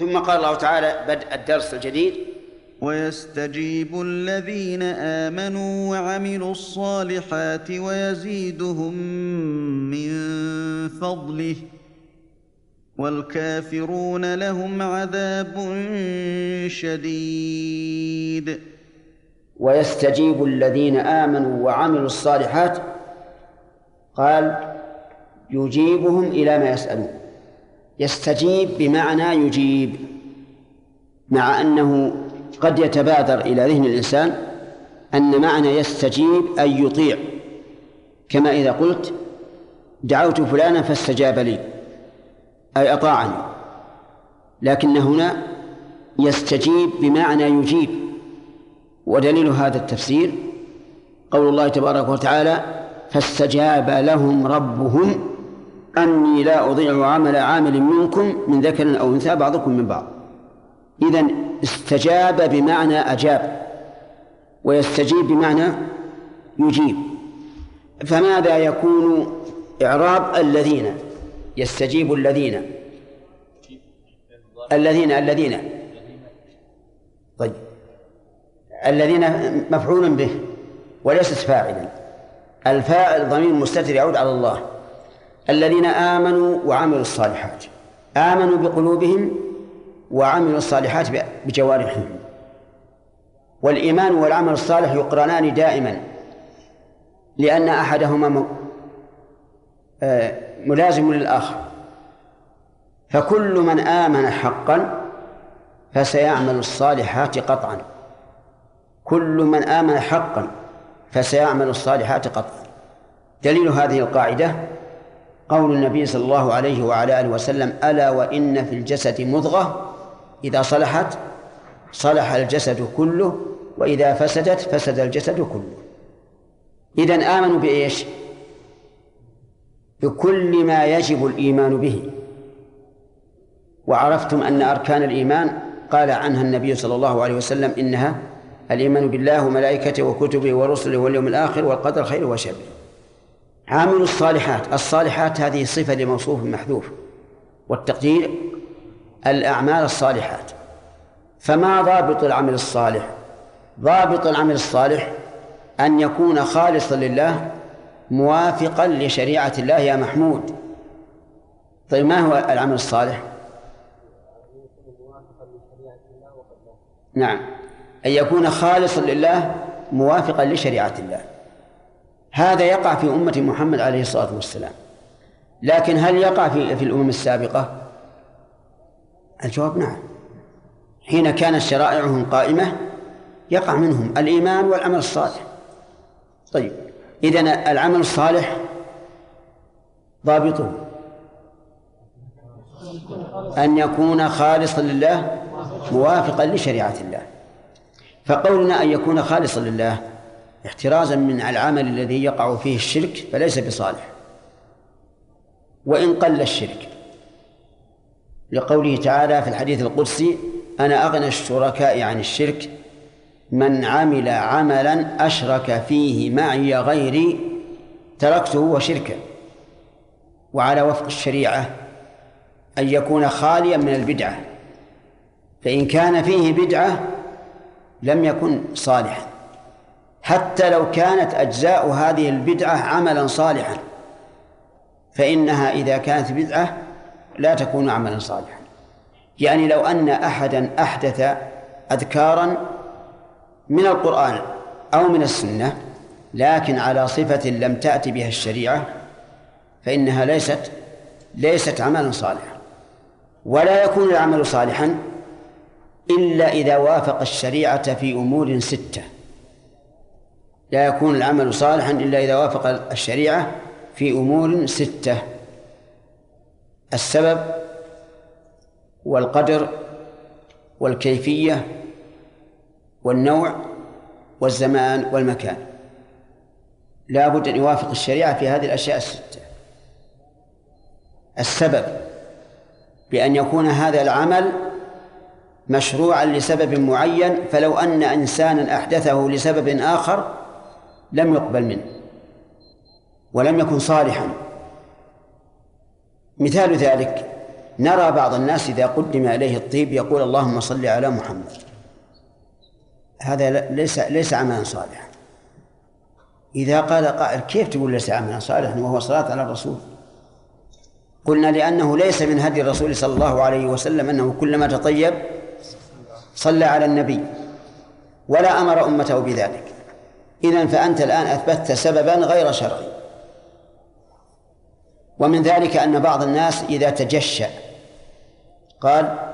ثم قال الله تعالى بدء الدرس الجديد: ويستجيب الذين آمنوا وعملوا الصالحات ويزيدهم من فضله والكافرون لهم عذاب شديد. ويستجيب الذين آمنوا وعملوا الصالحات، قال يجيبهم إلى ما يسألون. يستجيب بمعنى يجيب، مع أنه قد يتبادر إلى ذهن الإنسان أن معنى يستجيب أي يطيع، كما إذا قلت دعوت فلانا فاستجاب لي أي أطاعني، لكن هنا يستجيب بمعنى يجيب. ودليل هذا التفسير قول الله تبارك وتعالى: فاستجاب لهم ربهم أني لا أضيع عمل عامل منكم من ذكر أو أنثى بعضكم من بعض. إذن استجاب بمعنى أجاب، ويستجيب بمعنى يجيب. فماذا يكون إعراب الذين؟ يستجيب الذين الذين الذين طيب، الذين مفعول به وليست فاعلا، الفاعل ضمير مستتر يعود على الله. الذين آمنوا وعملوا الصالحات، آمنوا بقلوبهم وعملوا الصالحات بجوارحهم. والإيمان والعمل الصالح يقرنان دائما، لأن أحدهما ملازم للآخر، فكل من آمن حقا فسيعمل الصالحات قطعا، كل من آمن حقا فسيعمل الصالحات قطعا. دليل هذه القاعدة قول النبي صلى الله عليه وعلى آله وسلم: ألا وإن في الجسد مضغة إذا صلحت صلح الجسد كله، وإذا فسدت فسد الجسد كله. إذن آمنوا بإيش؟ بكل ما يجب الإيمان به. وعرفتم أن أركان الإيمان قال عنها النبي صلى الله عليه وسلم: إنها الإيمان بالله وملائكته وكتبه ورسله واليوم الآخر والقدر خيره وشره. عاملوا الصالحات، الصالحات هذه صفة لموصوف محذوف، والتقدير الأعمال الصالحات. فما ضابط العمل الصالح؟ ضابط العمل الصالح أن يكون خالصا لله موافقا لشريعة الله يا محمود. طيب ما هو العمل الصالح؟ نعم، أن يكون خالصا لله موافقا لشريعة الله. هذا يقع في أمة محمد عليه الصلاة والسلام، لكن هل يقع في الأمم السابقة؟ الجواب نعم، حين كانت شرائعهم قائمة يقع منهم الإيمان والعمل الصالح. طيب إذن العمل الصالح ضابطه أن يكون خالصا لله موافقا لشريعة الله. فقولنا أن يكون خالصا لله احترازا من العمل الذي يقع فيه الشرك فليس بصالح، وإن قل الشرك، لقوله تعالى في الحديث القدسي: أنا أغنى الشركاء عن الشرك، من عمل عملا أشرك فيه معي غيري تركته وشركه. وعلى وفق الشريعة أن يكون خاليا من البدعة، فإن كان فيه بدعة لم يكن صالحا، حتى لو كانت أجزاء هذه البدعة عملا صالحا، فإنها إذا كانت بدعة لا تكون عملا صالحا. يعني لو أن أحدا أحدث أذكارا من القرآن أو من السنة لكن على صفة لم تأتي بها الشريعة فإنها ليست عملا صالحا. ولا يكون العمل صالحا إلا إذا وافق الشريعة في أمور ستة. لا يكون العمل صالحا إلا إذا وافق الشريعة في أمور ستة: السبب والقدر والكيفية والنوع والزمان والمكان. لا بد أن يوافق الشريعة في هذه الأشياء الستة. السبب بأن يكون هذا العمل مشروعا لسبب معين، فلو أن إنسانا أحدثه لسبب آخر لم يقبل منه ولم يكن صالحا. مثال ذلك نرى بعض الناس إذا قدم إليه الطيب يقول اللهم صل على محمد. هذا ليس عملا صالحا. إذا قال قائل كيف تقول ليس عملا صالحا وهو صلاة على الرسول؟ قلنا لأنه ليس من هدي الرسول صلى الله عليه وسلم أنه كلما تطيب صلى على النبي ولا أمر أمته بذلك. إذن فأنت الآن أثبتت سببا غير شرعي. ومن ذلك أن بعض الناس إذا تجشى قال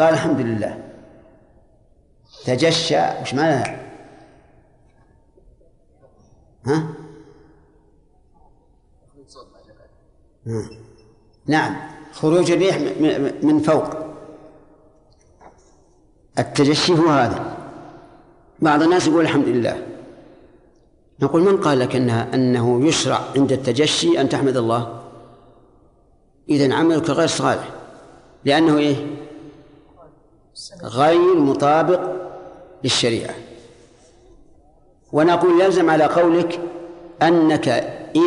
الحمد لله. تجشى وش معناها؟ ها؟ نعم، خروج الريح من فوق. التجشي هو هذا. بعض الناس يقول الحمد لله. نقول من قال لك أنه يشرع عند التجشي أن تحمد الله؟ إذن عملك غير صالح، لأنه غير مطابق للشريعة. ونقول يلزم على قولك أنك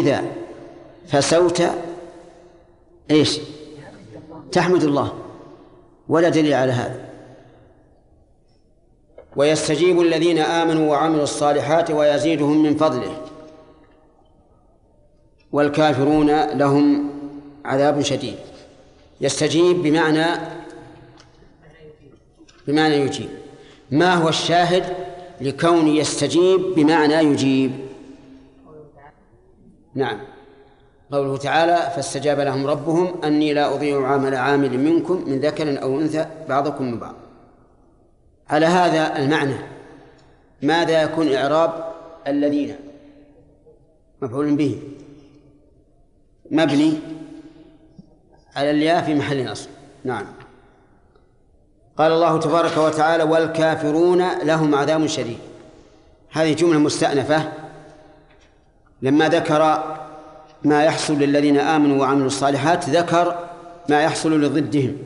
إذا فسوت تحمد الله، ولا دليل على هذا. ويستجيب الذين آمنوا وعملوا الصالحات ويزيدهم من فضله والكافرون لهم عذاب شديد. يستجيب بمعنى يجيب. ما هو الشاهد لكون يستجيب بمعنى يجيب؟ نعم، قوله تعالى فاستجاب لهم ربهم أني لا أضيع عمل عامل منكم من ذكر أو أنثى بعضكم من بعض. على هذا المعنى ماذا يكون إعراب الذين؟ مفعول به مبني على الياء في محل نصب. نعم. قال الله تبارك وتعالى والكافرون لهم عذاب شديد. هذه جملة مستأنفة لما ذكر ما يحصل للذين آمنوا وعملوا الصالحات ذكر ما يحصل لضدهم،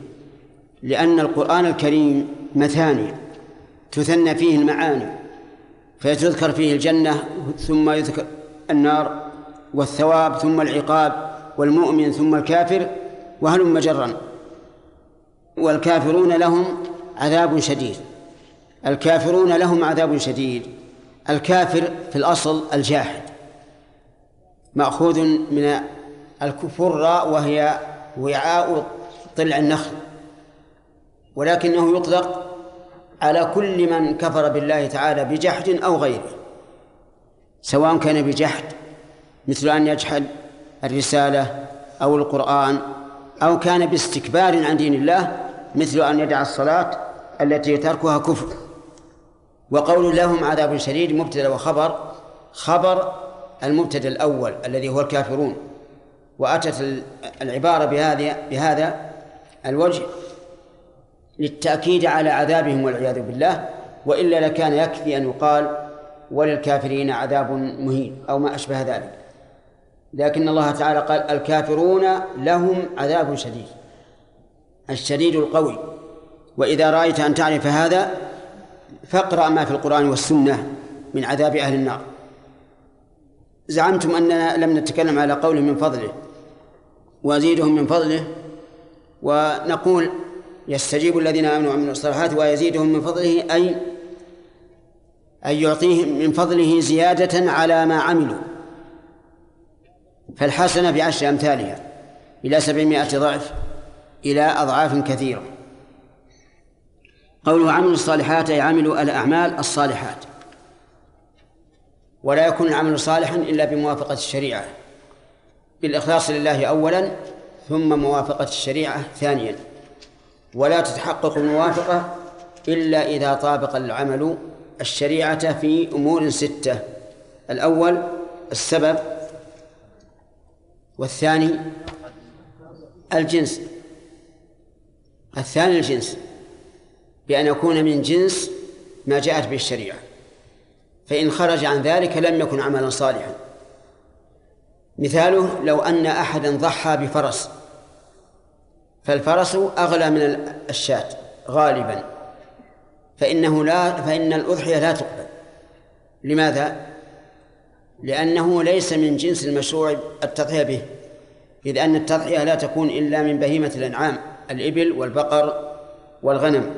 لأن القرآن الكريم مثاني تثنى فيه المعاني، فيتذكر فيه الجنة ثم يذكر النار والثواب ثم العقاب والمؤمن ثم الكافر وهلم جرا. والكافرون لهم عذاب شديد. الكافرون لهم عذاب شديد. الكافر في الأصل الجاحد، مأخوذ من الكفرة وهي وعاء طلع النخل، ولكنه يطلق على كل من كفر بالله تعالى بجحد أو غيره، سواء كان بجحد مثل أن يجحد الرسالة أو القرآن، أو كان باستكبار عن دين الله مثل أن يدع الصلاة التي تركها كفر. وقول لهم عذاب شديد مبتدأ وخبر، خبر المبتدأ الأول الذي هو الكافرون، وأتت العبارة بهذا الوجه للتأكيد على عذابهم والعياذ بالله، وإلا لكان يكفي أن يقال وللكافرين عذاب مهين أو ما أشبه ذلك، لكن الله تعالى قال الكافرون لهم عذاب شديد، الشديد القوي. وإذا رأيت أن تعرف هذا فاقرأ ما في القرآن والسنة من عذاب أهل النار. زعمتم أننا لم نتكلم على قوله من فضله ويزيدهم من فضله، ونقول يستجيب الذين آمنوا وعملوا الصالحات ويزيدهم من فضله، أي يعطيهم من فضله زيادة على ما عملوا، فالحسنة بعشر أمثالها إلى 700 ضعف إلى أضعاف كثيرة. قوله عملوا الصالحات أي عملوا الأعمال الصالحات، ولا يكون العمل صالحا إلا بموافقة الشريعة، بالإخلاص لله أولا ثم موافقة الشريعة ثانيا. ولا تتحقق الموافقة إلا إذا طابق العمل الشريعة في أمور 6: الأول السبب، والثاني الجنس، بأن يكون من جنس ما جاءت به الشريعة، فإن خرج عن ذلك لم يكن عملا صالحا. مثاله لو أن أحدا ضحى بفرس، فالفرس أغلى من الشاة غالبا، فإن الأضحية لا تقبل. لماذا؟ لأنه ليس من جنس المشروع التضحية به، إذ أن التضحية لا تكون إلا من بهيمة الأنعام الإبل والبقر والغنم،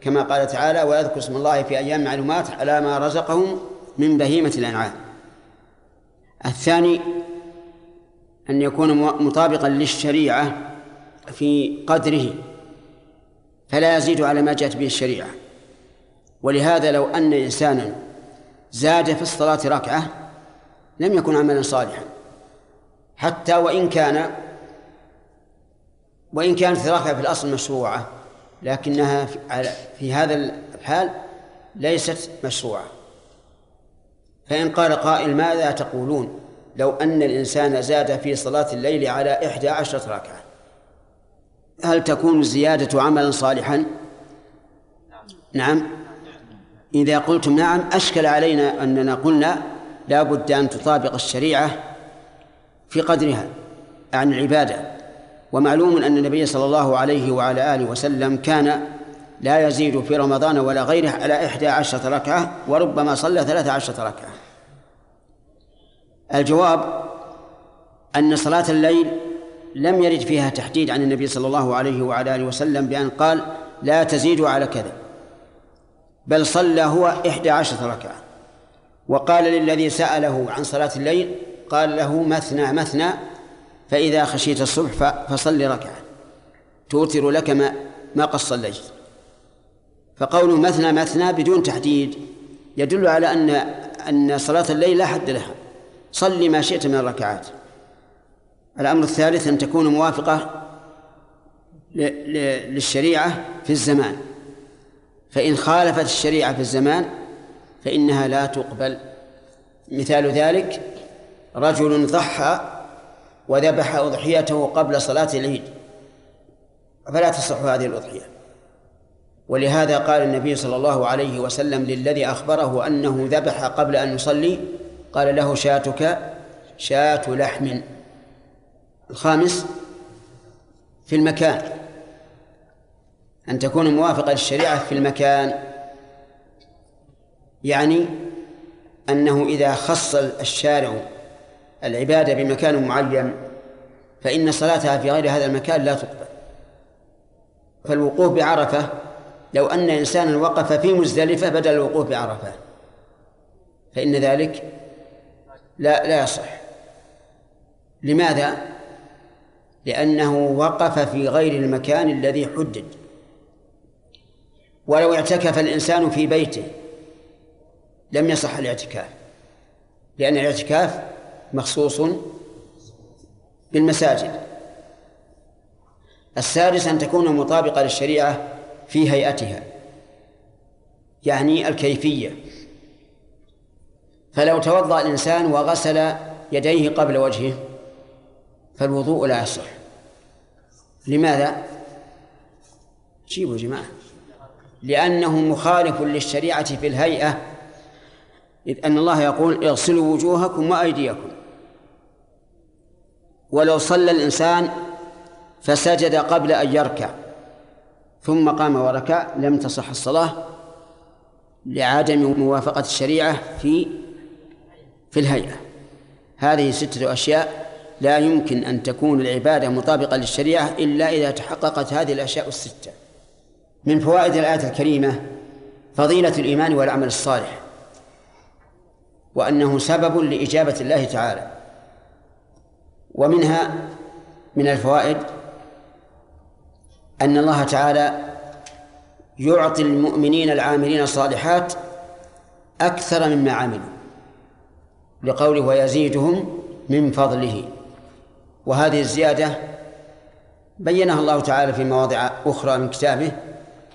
كما قال تعالى: ويذكر اسم الله في أيام معلومات على ما رزقهم من بهيمة الأنعام. الثاني أن يكون مطابقا للشريعة في قدره، فلا يزيد على ما جاءت به الشريعة. ولهذا لو أن إنسانا زاد في الصلاة ركعة لم يكن عملا صالحا، حتى وإن كانت الركعة في الأصل مشروعة، لكنها في هذا الحال ليست مشروعة. فإن قال قائل: ماذا تقولون لو أن الإنسان زاد في صلاة الليل على 11 ركعة، هل تكون الزيادة عملا صالحا؟ نعم. إذا قلتم نعم أشكل علينا أننا قلنا لا بد أن تطابق الشريعة في قدرها عن العبادة. ومعلوم أن النبي صلى الله عليه وعلى آله وسلم كان لا يزيد في رمضان ولا غيره على 11 ركعة، وربما صلى 13 ركعة. الجواب أن صلاة الليل لم يرد فيها تحديد عن النبي صلى الله عليه وعلى آله وسلم بأن قال لا تزيد على كذا، بل صلى هو 11 ركعة، وقال للذي سأله عن صلاة الليل قال له مثنى مثنى، فإذا خشيت الصبح فصل ركعة توتر لك ما قد صليت. فقوله مثنى مثنى بدون تحديد يدل على أن صلاة الليل لا حد لها، صل ما شئت من الركعات. الأمر الثالث أن تكون موافقة للشريعة في الزمان، فإن خالفت الشريعة في الزمان فإنها لا تقبل. مثال ذلك: رجل ضحى وذبح أضحيته قبل صلاة العيد، فلا تصح هذه الأضحية. ولهذا قال النبي صلى الله عليه وسلم للذي أخبره أنه ذبح قبل أن يصلي، قال له: شاتك شات لحم. الخامس في المكان، أن تكون موافقة للشريعة في المكان، يعني أنه إذا خص الشارع العبادة بمكان معين فإن صلاتها في غير هذا المكان لا تقبل. فالوقوف بعرفة، لو أن إنسانا وقف في مزدلفة بدل الوقوف بعرفة فإن ذلك لا يصح. لماذا؟ لأنه وقف في غير المكان الذي حدد. ولو اعتكف الإنسان في بيته لم يصح الاعتكاف، لأن الاعتكاف مخصوص بالمساجد. السادس أن تكون مطابقة للشريعة في هيئتها، يعني الكيفية. فلو توضأ الإنسان وغسل يديه قبل وجهه فالوضوء لا يصح. لماذا؟ جيبوا جماعة، لأنه مخالف للشريعة في الهيئة، إذ أن الله يقول: اغسلوا وجوهكم وأيديكم. ولو صلى الإنسان فسجد قبل أن يركع ثم قام وركع لم تصح الصلاة، لعدم موافقة الشريعة في الهيئة. هذه 6 أشياء لا يمكن أن تكون العبادة مطابقة للشريعة إلا إذا تحققت هذه الأشياء 6. من فوائد الآية الكريمة فضيلة الإيمان والعمل الصالح، وأنه سبب لإجابة الله تعالى. ومنها من الفوائد أن الله تعالى يعطي المؤمنين العاملين الصالحات أكثر مما عملوا، لقوله: ويزيدهم من فضله. وهذه الزيادة بيّنها الله تعالى في مواضع أخرى من كتابه،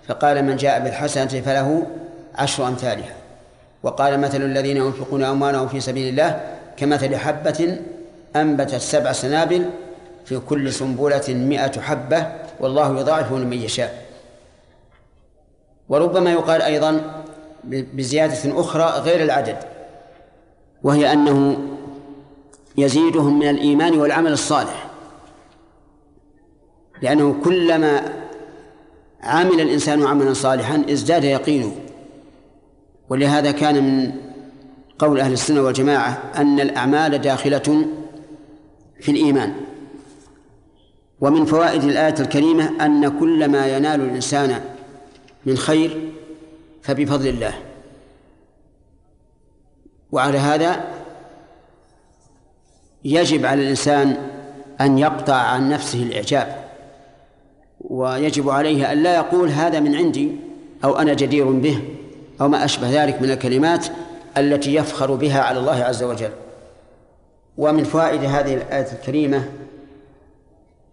فقال: من جاء بالحسنة فله 10 أمثالها، وقال: مثل الذين ينفقون أموالهم في سبيل الله كمثل حبة أنبتت 7 سنابل في كل سنبلة 100 حبة والله يضاعف لمن يشاء. وربما يقال أيضا بزيادة أخرى غير العدد، وهي أنه يزيدهم من الإيمان والعمل الصالح، لأنه كلما عمل الإنسان عملا صالحا ازداد يقينه. ولهذا كان من قول أهل السنة والجماعة أن الأعمال داخلة في الإيمان، ومن فوائد الآية الكريمة أن كل ما ينال الإنسان من خير فبفضل الله. وعلى هذا يجب على الإنسان أن يقطع عن نفسه الإعجاب، ويجب عليه أن لا يقول هذا من عندي أو أنا جدير به أو ما أشبه ذلك من الكلمات التي يفخر بها على الله عز وجل. ومن فوائد هذه الآية الكريمة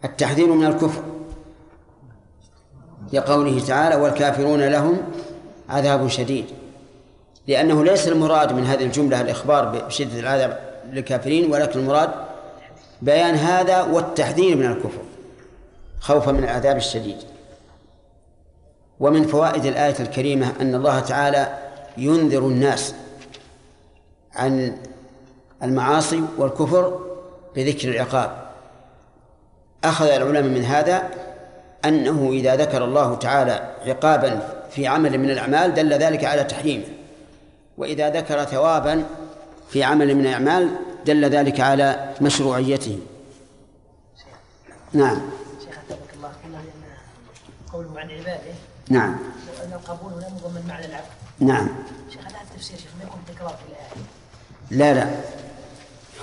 التحذير من الكفر، لقوله تعالى والكافرون لهم عذاب شديد، لأنه ليس المراد من هذه الجملة الإخبار بشدة العذاب للكافرين، ولكن المراد بيان هذا والتحذير من الكفر خوفا من العذاب الشديد. ومن فوائد الآية الكريمة أن الله تعالى ينذر الناس عن المعاصي والكفر بذكر العقاب. أخذ العلماء من هذا أنه إذا ذكر الله تعالى عقابا في عمل من الأعمال دل ذلك على تحريمه، وإذا ذكر ثوابا في عمل من الأعمال دل ذلك على مشروعيته. نعم شيخ أثابك الله قوله عن عباده، نعم، وأن القبول لا يضمن معنى العبد. نعم شيخ هذا التفسير شيخ ما يكون تكرار في الآية؟ لا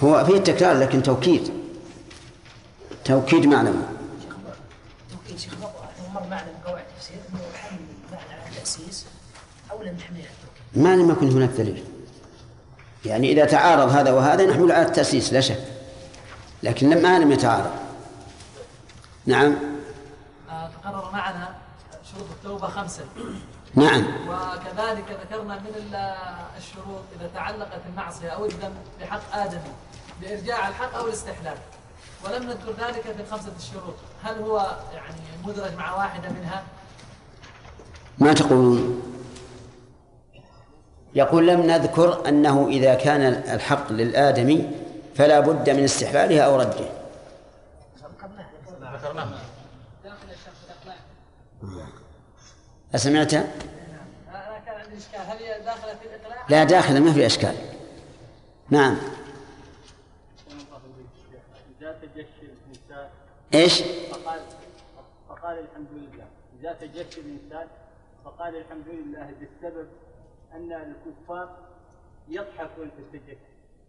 هو فيه التكرار لكن توكيد معنوي. توكيد شيخ مر معنى قواعد التفسير انه حمل معنى على التأسيس أولى من حمله على التوكيد ما يكون هناك دليل، يعني إذا تعارض هذا وهذا نحمل على التأسيس لا شك، لكن لم يتعارض. نعم تقرر معنا شروط التوبة 5. نعم وكذلك ذكرنا من الشروط إذا تعلقت المعصية أو الذنب بحق آدم بإرجاع الحق أو الاستحلال، ولم نذكر ذلك في 5 الشروط، هل هو يعني مدرج مع واحدة منها؟ ما تقولون؟ يقول لم نذكر أنه إذا كان الحق للآدمي فلا بد من استحلاله أو رده. ذكرناه أسمعتها؟ لا داخل ما في أشكال. نعم إيش؟ فقال الحمد لله إذا تجشى الإنسان فقال الحمد لله بالسبب أن الكفار يضحكون في التجشى.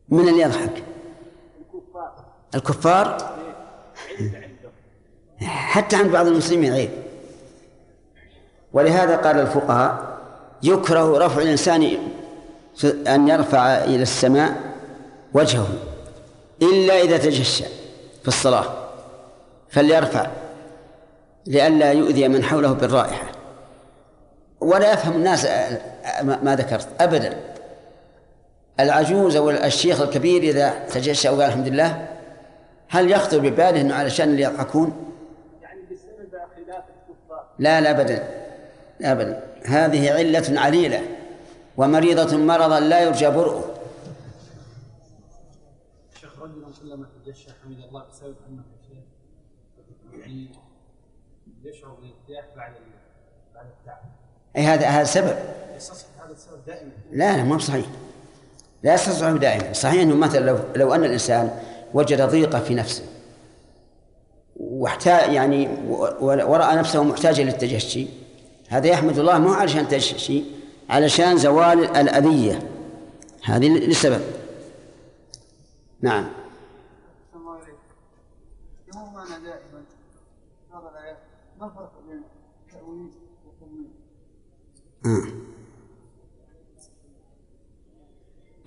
من اللي يضحك؟ الكفار حتى عند بعض المسلمين عيب، ولهذا قال الفقهاء يكره رفع الإنسان أن يرفع إلى السماء وجهه إلا إذا تجشى في الصلاة فليرفع لئلا يؤذي من حوله بالرائحة. ولا يفهم الناس ما ذكرت أبدا. العجوز والشيخ الكبير إذا تجشى وقال الحمد لله هل يخطر بباله أنه علشان اللي يضحكون؟ يعني بسبب خلاف الكفار؟ لا أبدا أبدا، هذه علة عليلة ومريضة مرضا لا يرجى برؤه. شيخ رجل كلما تجشى حمد الله بسبب أنه يعني يشعر بالارتياح بعد التعب. أي هذا سبب. يستصحب هذا السبب دائما؟ لا ما بصحيح، لا يستصحب دائما. صحيح أنه مثلا لو أن الإنسان وجد ضيقة في نفسه يعني ورأى نفسه محتاجا للتجشي هذا يحمد الله، مو علشان تجشي، علشان زوال الأذية، هذه لسبب. نعم يهمنا دائما هذا الآيات ما الفرق بين التأويل والتنوين؟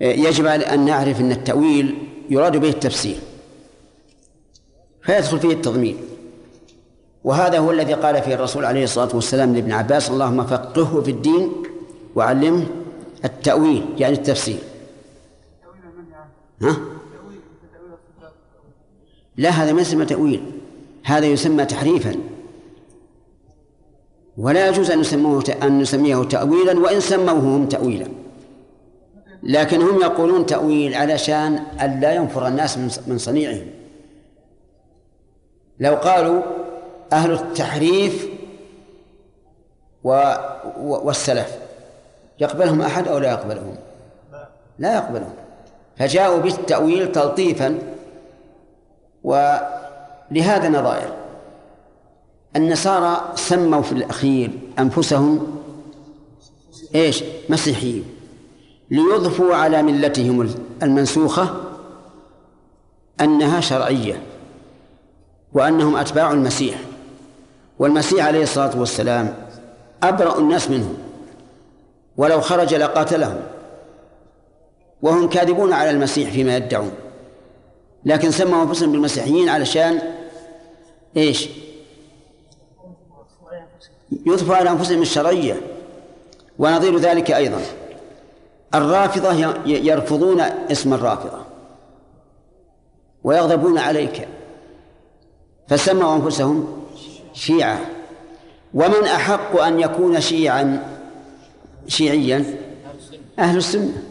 يجب أن نعرف أن التأويل يراد به التفسير فيدخل فيه التضمين، وهذا هو الذي قال فيه الرسول عليه الصلاة والسلام لابن عباس اللهم فقهه في الدين وعلمه التأويل، يعني التفسير. ها؟ لا هذا ما يسمى تأويل، هذا يسمى تحريفا، ولا يجوز أن نسميه تأويلا وإن سموه هم تأويلا، لكن هم يقولون تأويل علشان ألا ينفر الناس من صنيعهم. لو قالوا أهل التحريف والسلف يقبلهم أحد أو لا يقبلهم؟ لا يقبلهم، فجاءوا بالتأويل تلطيفا، ولهذا نظائر. النصارى سموا في الأخير أنفسهم إيش؟ مسيحيين، ليضفوا على ملتهم المنسوخة أنها شرعية وأنهم أتباع المسيح، والمسيح عليه الصلاة والسلام أبرأ الناس منهم، ولو خرج لقاتلهم، وهم كاذبون على المسيح فيما يدعون، لكن سموا أنفسهم بالمسيحيين علشان إيش؟ يضفوا على أنفسهم الشرعية. ونظير ذلك أيضا الرافضة، يرفضون اسم الرافضة ويغضبون عليك، فسموا أنفسهم شيعة. ومن أحق أن يكون شيعيا؟ أهل السنة،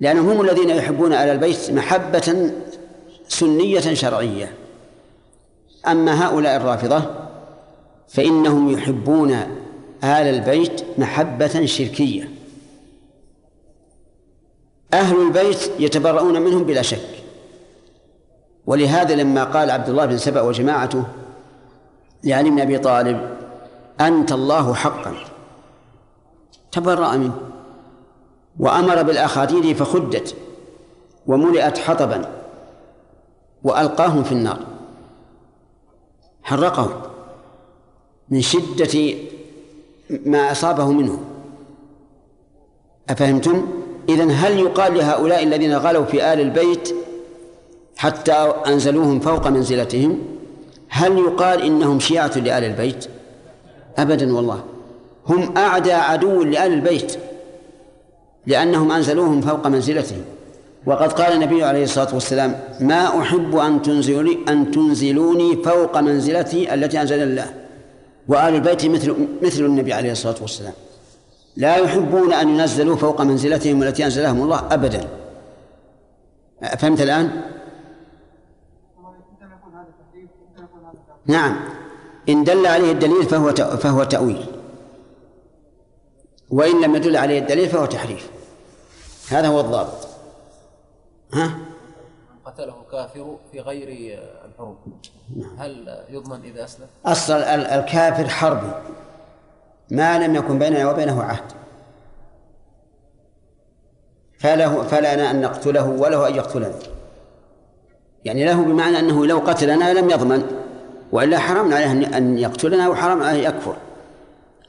لأنهم هم الذين يحبون أهل البيت محبة سنية شرعية. أما هؤلاء الرافضة فإنهم يحبون أهل البيت محبة شركية. أهل البيت يتبرؤون منهم بلا شك، ولهذا لما قال عبد الله بن سبأ وجماعته لعلي بن أبي طالب أنت الله حقا، تبرأ منه، وأمر بالأخاديد فخدت وملئت حطبا وألقاهم في النار، حرقهم من شدة ما أصابه منه. أفهمتم؟ إذن هل يقال لهؤلاء الذين غلوا في آل البيت حتى أنزلوهم فوق منزلتهم، هل يقال إنهم شيعة لآل البيت؟ أبدا والله، هم أعدى عدو لآل البيت، لأنهم أنزلوهم فوق منزلتهم. وقد قال النبي عليه الصلاة والسلام ما أحب أن تنزلوني فوق منزلتي التي أنزل الله. وآل البيت مثل النبي عليه الصلاة والسلام، لا يحبون أن ينزلوا فوق منزلتهم التي أنزلهم الله أبدا. فهمت الآن؟ نعم، إن دل عليه الدليل فهو تأويل، وإن لم يدل عليه الدليل فهو تحريف. هذا هو الضابط. ها؟ قتله كافر في غير الحروب، هل يضمن إذا أسلم؟ أصل الكافر حربي ما لم يكن بيننا وبينه عهد، فلنا أن نقتله وله أن يقتلنا، يعني له، بمعنى أنه لو قتلنا لم يضمن، وإلا حرمنا عليه أن يقتلنا وحرمنا عليه يكفر.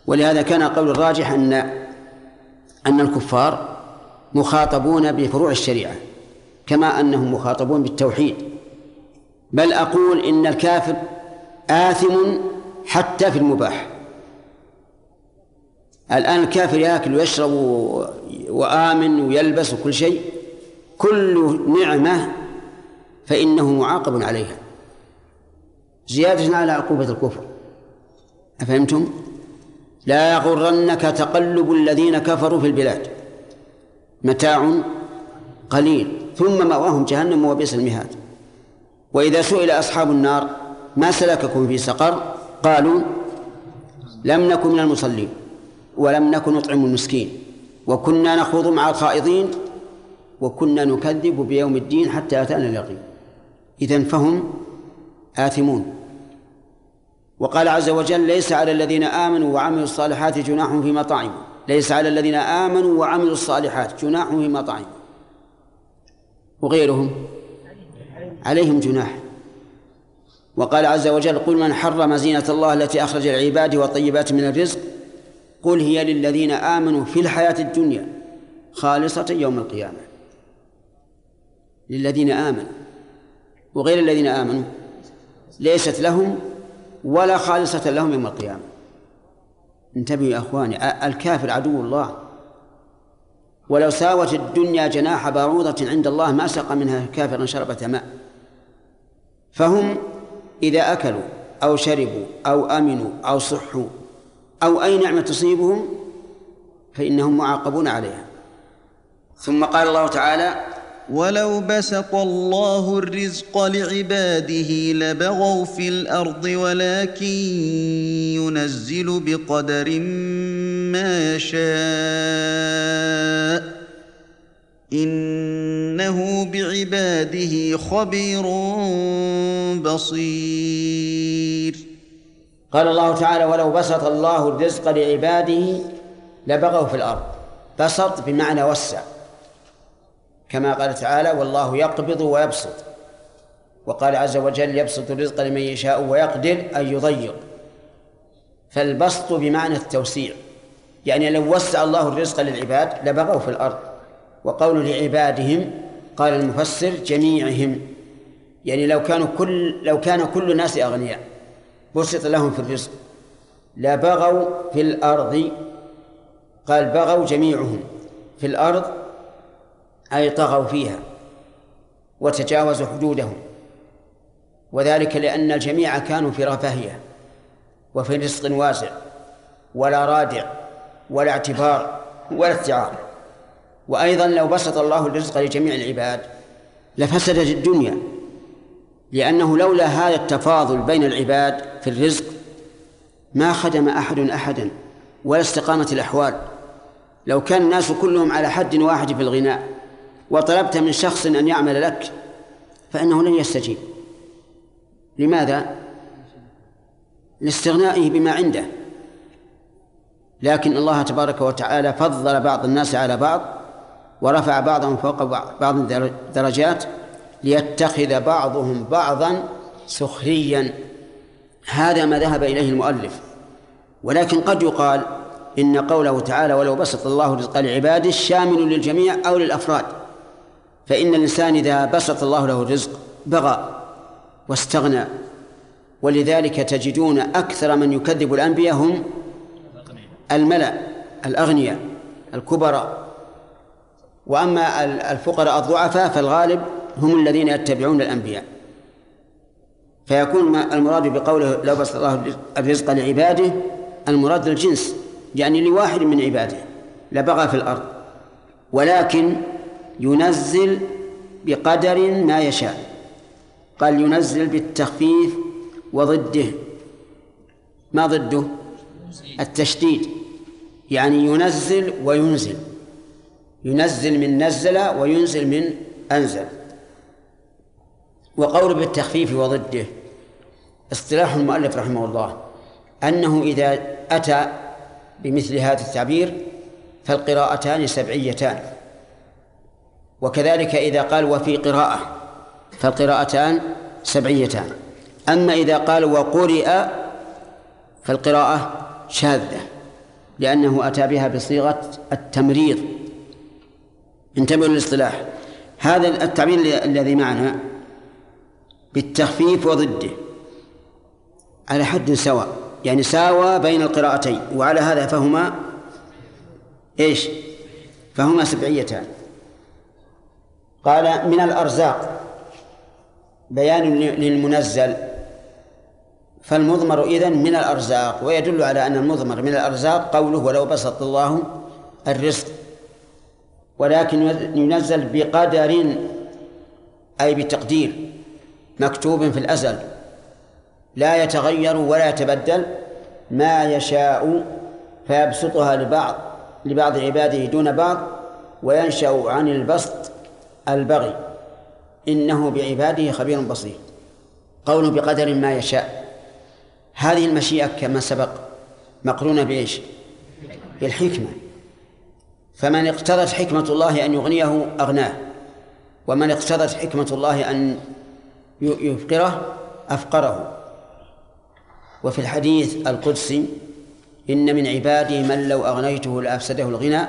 ولهذا كان قول الراجح أن الكفار مخاطبون بفروع الشريعة كما أنهم مخاطبون بالتوحيد، بل أقول إن الكافر آثم حتى في المباح. الآن الكافر يأكل ويشرب وآمن ويلبس وكل شيء، كل نعمة فإنه معاقب عليها، زيادة على عقوبة الكفر. أفهمتم؟ لا يغرنك تقلب الذين كفروا في البلاد، متاع قليل ثم مأواهم جهنم وبئس المهاد. وإذا سئل أصحاب النار ما سلككم في سقر؟ قالوا لم نكن من المصلين ولم نكن نطعم المسكين وكنا نخوض مع الخائضين وكنا نكذب بيوم الدين حتى أتانا اليقين. إذن فهم آثمون. وقال عز وجل ليس على الذين آمنوا وعملوا الصالحات جناح في مطاعم، ليس على الذين آمنوا وعملوا الصالحات جناح في مطاعم، وغيرهم عليهم جناح. وقال عز وجل قل من حرم زينة الله التي أخرج العباد والطيبات من الرزق قل هي للذين آمنوا في الحياة الدنيا خالصة يوم القيامة. للذين آمنوا، وغير الذين آمنوا ليست لهم ولا خالصة لهم يوم القيامة. انتبهوا يا أخواني، الكافر عدو الله، ولو ساوت الدنيا جناح بعوضة عند الله ما سقى منها كافرا شربة ماء. فهم إذا أكلوا أو شربوا أو أمنوا أو صحوا أو أي نعمة تصيبهم فإنهم معاقبون عليها. ثم قال الله تعالى ولو بسط الله الرزق لعباده لبغوا في الأرض ولكن ينزل بقدر ما يشاء إنه بعباده خبير بصير. قال الله تعالى: ولو بسط الله الرزق لعباده لبغوا في الأرض. بسط بمعنى وسع، كما قال تعالى: والله يقبض ويبسط. وقال عز وجل: يبسط الرزق لمن يشاء ويقدر أن يضيق. فالبسط بمعنى التوسيع، يعني لو وسع الله الرزق للعباد لبغوا في الأرض. وقول لعبادهم قال المفسر جميعهم، يعني لو كان كل الناس أغنياء بسط لهم في الرزق لبغوا في الأرض. قال بغوا جميعهم في الأرض، أي طغوا فيها وتجاوزوا حدودهم، وذلك لأن الجميع كانوا في رفاهية وفي رزق واسع ولا رادع ولا اعتبار ولا استعار. وأيضا لو بسط الله الرزق لجميع العباد لفسدت الدنيا، لأنه لولا هذا التفاضل بين العباد في الرزق ما خدم أحد أحدا ولا استقامت الأحوال. لو كان الناس كلهم على حد واحد في الغناء وطلبت من شخص أن يعمل لك فإنه لن يستجيب. لماذا؟ لاستغنائه بما عنده. لكن الله تبارك وتعالى فضل بعض الناس على بعض ورفع بعضهم فوق بعض الدرجات ليتخذ بعضهم بعضا سخريا. هذا ما ذهب إليه المؤلف. ولكن قد يقال إن قوله تعالى: ولو بسط الله الرزق لعباده شامل للجميع أو للأفراد، فإن الإنسان إذا بسط الله له الرزق بغى واستغنى. ولذلك تجدون أكثر من يكذب الأنبياء هم الملأ الأغنياء الكبراء، وأما الفقراء الضعفاء فالغالب هم الذين يتبعون الأنبياء. فيكون المراد بقوله لو بسط الله الرزق لعباده المراد الجنس، يعني لواحد من عباده لبغى في الأرض، ولكن ينزل بقدر ما يشاء. قال ينزل بالتخفيف وضده. ما ضده؟ التشديد، يعني ينزل وينزل، ينزل من نزل وينزل من أنزل. وقول بالتخفيف وضده اصطلاح المؤلف رحمه الله أنه إذا أتى بمثل هذا التعبير فالقراءتان سبعيتان، وكذلك إذا قال وفي قراءة فالقراءتان سبعيتان. أما إذا قال وقرئ فالقراءة شاذة، لأنه أتى بها بصيغة التمريض. انتبهوا للاصطلاح. هذا التعبير الذي معنا بالتخفيف وضده على حد سواء، يعني ساوى بين القراءتين، وعلى هذا فهما إيش؟ فهما سبعيتان. قال من الأرزاق بيان للمنزل، فالمضمر إذن من الأرزاق، ويدل على أن المضمر من الأرزاق قوله ولو بسط الله الرزق، ولكن ينزل بقدر أي بتقدير مكتوب في الأزل لا يتغير ولا يتبدل ما يشاء، فيبسطها لبعض عباده دون بعض، وينشأ عن البسط البغي، إنه بعباده خبير بصير. قوله بقدر ما يشاء، هذه المشيئة كما سبق مقرونة بإيش؟ بالحكمة. فمن اقتضت حكمة الله أن يغنيه أغناه، ومن اقتضت حكمة الله أن يفقره أفقره. وفي الحديث القدسي: إن من عبادي من لو أغنيته لأفسده الغنى،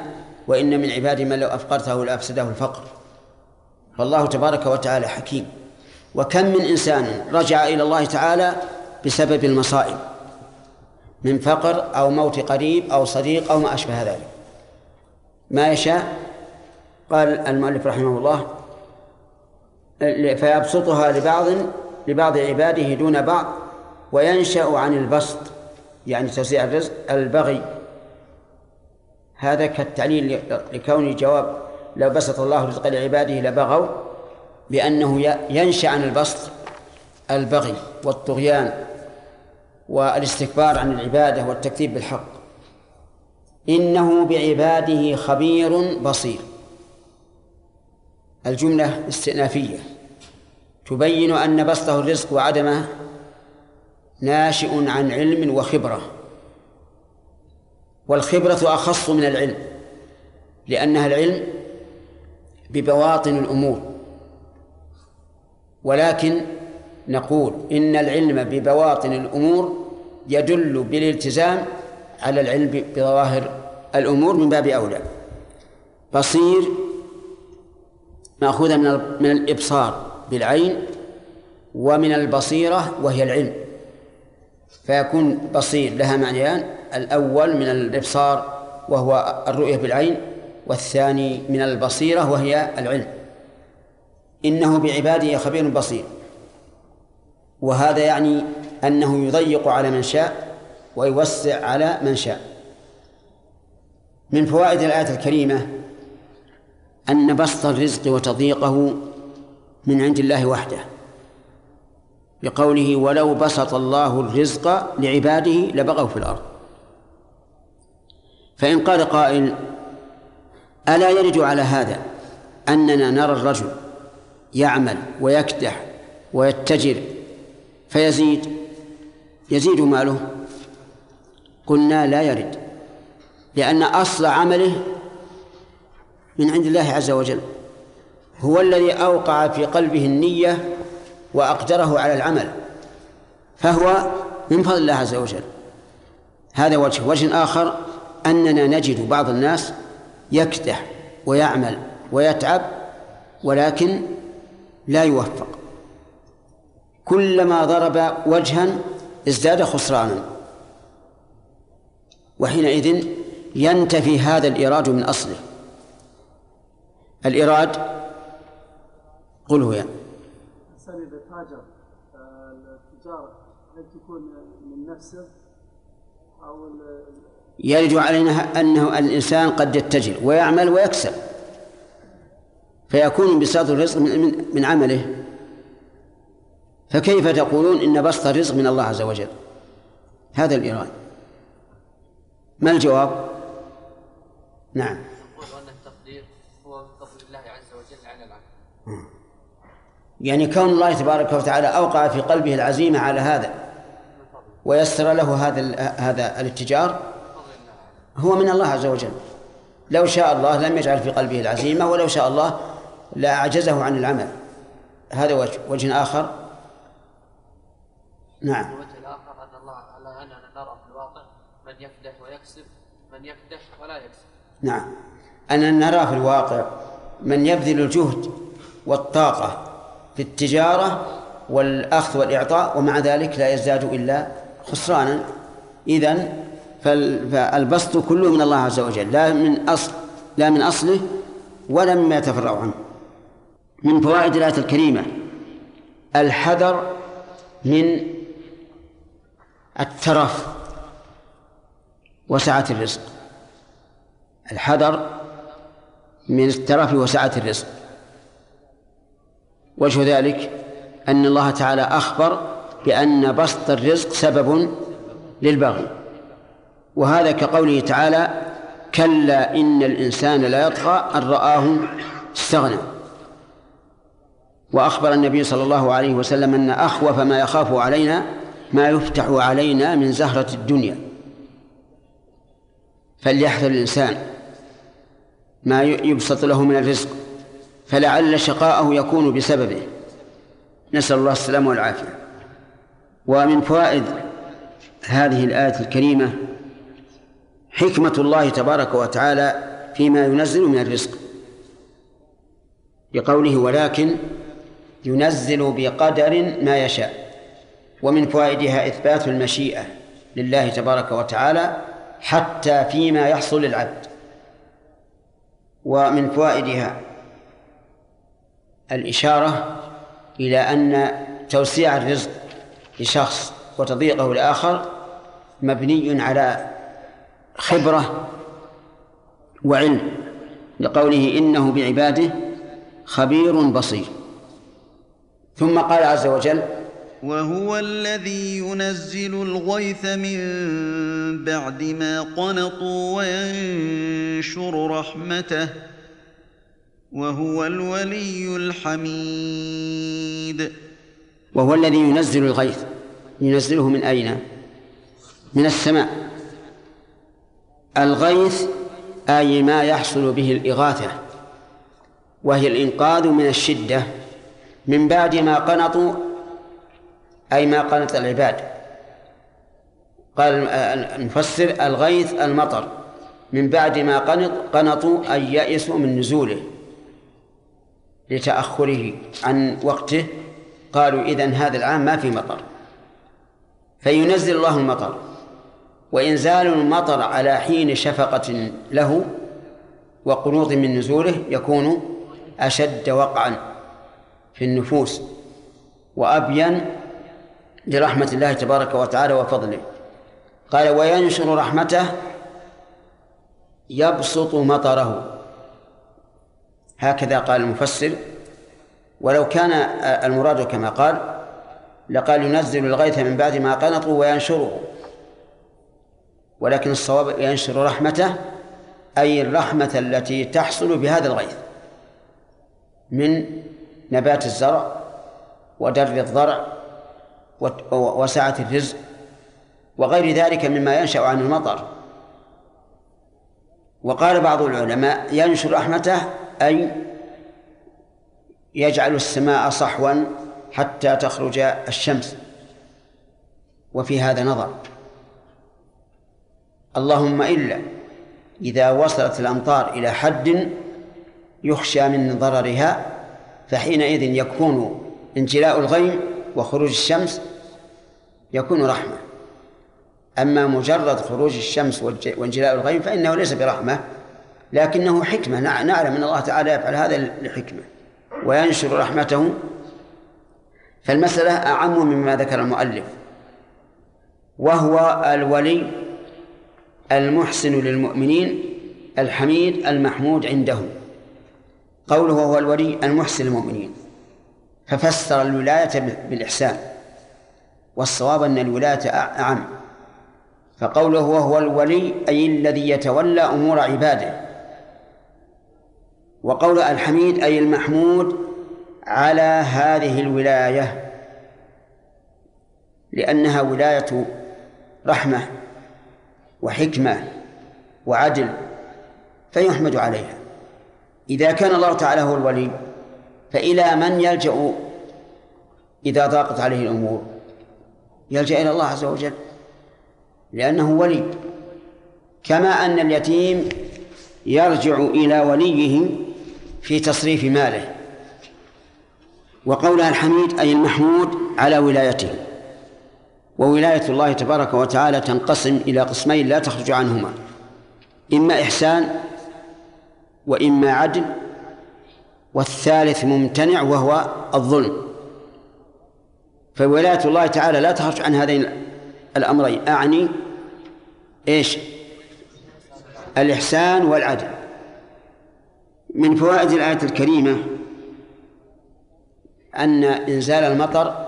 وإن من عبادي من لو أفقرته لأفسده الفقر. فالله تبارك وتعالى حكيم. وكم من إنسان رجع إلى الله تعالى بسبب المصائب من فقر أو موت قريب أو صديق أو ما أشبه ذلك. ما يشاء، قال المؤلف رحمه الله، فيبسطها لبعض عباده دون بعض، وينشأ عن البسط يعني توسيع الرزق البغي. هذا كالتعليل لكون جواب لو بسط الله رزق لعباده لبغوا، بأنه ينشأ عن البسط البغي والطغيان والاستكبار عن العبادة والتكذيب بالحق. إنه بعباده خبير بصير. الجملة استئنافية تبين أن بسطه الرزق وعدمه ناشئ عن علم وخبرة، والخبرة أخص من العلم لأنها العلم ببواطن الأمور، ولكن نقول إن العلم ببواطن الأمور يدل بالالتزام على العلم بظواهر الأمور من باب أولى. بصير مأخوذة من الإبصار بالعين ومن البصيرة وهي العلم، فيكون بصير لها معنيان: الأول من الإبصار وهو الرؤية بالعين، والثاني من البصيرة وهي العلم. إنه بعباده خبير بصير، وهذا يعني أنه يضيق على من شاء ويوسع على من شاء. من فوائد الآية الكريمة أن بسط الرزق وتضييقه من عند الله وحده، بقوله: ولو بسط الله الرزق لعباده لبغوا في الأرض. فإن قال قائل: ألا يرد على هذا أننا نرى الرجل يعمل ويكدح ويتجر فيزيد ماله؟ قلنا: لا يرد، لأن أصل عمله من عند الله عز وجل، هو الذي أوقع في قلبه النية وأقدره على العمل، فهو من فضل الله عز وجل. هذا وجه. وجه آخر أننا نجد بعض الناس يكدح ويعمل ويتعب ولكن لا يوفق، كلما ضرب وجها ازداد خسرانا، وحينئذ ينتفي هذا الإيراد من أصله. الإيراد قل هو يعني الإنسان إذا تاجر، التجارة هل تكون من نفسه أو يرجع علينا أنه الإنسان قد يتجر ويعمل ويكسب، فيكون بساط الرزق من عمله، فكيف تقولون إن بسط الرزق من الله عز وجل؟ هذا الإيراد. ما الجواب؟ نعم، وأن التقدير هو من قبل الله عز وجل على العمل، يعني كون الله تبارك وتعالى أوقع في قلبه العزيمة على هذا ويسر له هذا الاتجار هو من الله عز وجل. لو شاء الله لم يجعل في قلبه العزيمة، ولو شاء الله لأعجزه عن العمل. هذا وجه آخر. نعم. الوجه الآخر أن الله على أننا نرى في الواقع من يكدح ويكسب، من يكدح ولا يكسب. نعم، أننا نرى في الواقع من يبذل الجهد والطاقة في التجارة والأخذ والإعطاء ومع ذلك لا يزداد إلا خسرانا. إذن فالبسط كله من الله عز وجل، لا من أصله ولا مما يتفرع عنه. من فوائد الآية الكريمة الحذر من الترف وسعة الرزق، الحذر من الترف وسعة الرزق. وجه ذلك أن الله تعالى أخبر بأن بسط الرزق سبب للبغي، وهذا كقوله تعالى: كلا إن الإنسان لا يطغى أن رآه استغنى. وأخبر النبي صلى الله عليه وسلم أن أخوف ما يخاف علينا ما يفتح علينا من زهرة الدنيا، فليحذر الإنسان ما يبسط له من الرزق، فلعل شقاءه يكون بسببه، نسأل الله السلامة والعافية. ومن فوائد هذه الآية الكريمة حكمة الله تبارك وتعالى فيما ينزل من الرزق، بقوله: ولكن ينزل بقدر ما يشاء. ومن فوائدها إثبات المشيئة لله تبارك وتعالى حتى فيما يحصل للعبد. ومن فوائدها الإشارة إلى أن توسيع الرزق لشخص وتضييقه لآخر مبني على خبرة وعلم، لقوله: إنه بعباده خبير بصير. ثم قال عز وجل: وهو الذي ينزل الغيث من بعد ما قنطوا وينشر رحمته وهو الولي الحميد. وهو الذي ينزل الغيث، ينزله من أين؟ من السماء. الغيث أي ما يحصل به الإغاثة، وهي الإنقاذ من الشدة من بعد ما قنطوا، أي ما قنط العباد. قال المفسر الغيث المطر من بعد ما قنطوا أي يأسوا من نزوله لتأخره عن وقته، قالوا إذن هذا العام ما في مطر، فينزل الله المطر. وإنزال المطر على حين شفقة له وقنوط من نزوله يكون أشد وقعا في النفوس وأبين لرحمة الله تبارك وتعالى وفضله. قال وينشر رحمته يبسط مطره، هكذا قال المفسر. ولو كان المراد كما قال لقال ينزل الغيث من بعد ما قنطوا وينشره، ولكن الصواب ينشر رحمته أي الرحمة التي تحصل بهذا الغيث من نبات الزرع ودر الضرع وسعة الرزق وغير ذلك مما ينشأ عن المطر. وقال بعض العلماء ينشر رحمته أي يجعل السماء صحوا حتى تخرج الشمس، وفي هذا نظر، اللهم إلا إذا وصلت الأمطار إلى حد يخشى من ضررها، فحينئذ يكون انجلاء الغيم وخروج الشمس يكون رحمة. أما مجرد خروج الشمس وانجلاء الغيم فإنه ليس برحمة، لكنه حكمة، نعلم أن الله تعالى يفعل هذا لحكمة. وينشر رحمته، فالمسألة أعم مما ذكر المؤلف، وهو الولي المحسن للمؤمنين الحميد المحمود عنده. قوله هو الولي المحسن للمؤمنين، ففسر الولاية بالإحسان، والصواب أن الولاية أعم. فقوله هو الولي أي الذي يتولى أمور عباده، وقول الحميد أي المحمود على هذه الولاية، لأنها ولاية رحمة وحكمة وعدل فيحمد عليها. إذا كان الله تعالى هو الولي فإلى من يلجأ إذا ضاقت عليه الأمور؟ يلجأ إلى الله عز وجل لأنه ولي، كما أن اليتيم يرجع إلى وليه في تصريف ماله. وقولها الحميد أي المحمود على ولايته. وولاية الله تبارك وتعالى تنقسم إلى قسمين لا تخرج عنهما، إما إحسان وإما عدل، والثالث ممتنع وهو الظلم. فولاية الله تعالى لا تخرج عن هذين الأمرين، أعني إيش؟ الإحسان والعدل. من فوائد الآية الكريمة أن إنزال المطر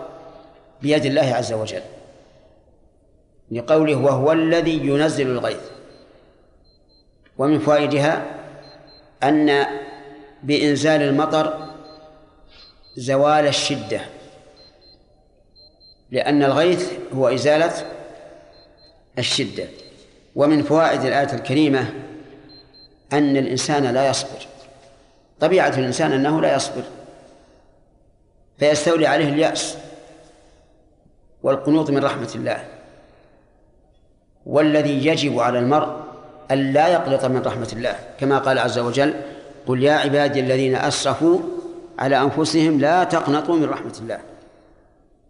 بيد الله عز وجل، لقوله وهو الذي ينزل الغيث. ومن فوائدها أن بإنزال المطر زوال الشدة، لأن الغيث هو إزالة الشدة. ومن فوائد الآية الكريمة أن الإنسان لا يصبر، طبيعة الإنسان أنه لا يصبر، فيستولي عليه اليأس والقنوط من رحمة الله، والذي يجب على المرء أن لا يقلط من رحمة الله، كما قال عز وجل قل يا عبادي الذين أسرفوا على أنفسهم لا تقنطوا من رحمة الله.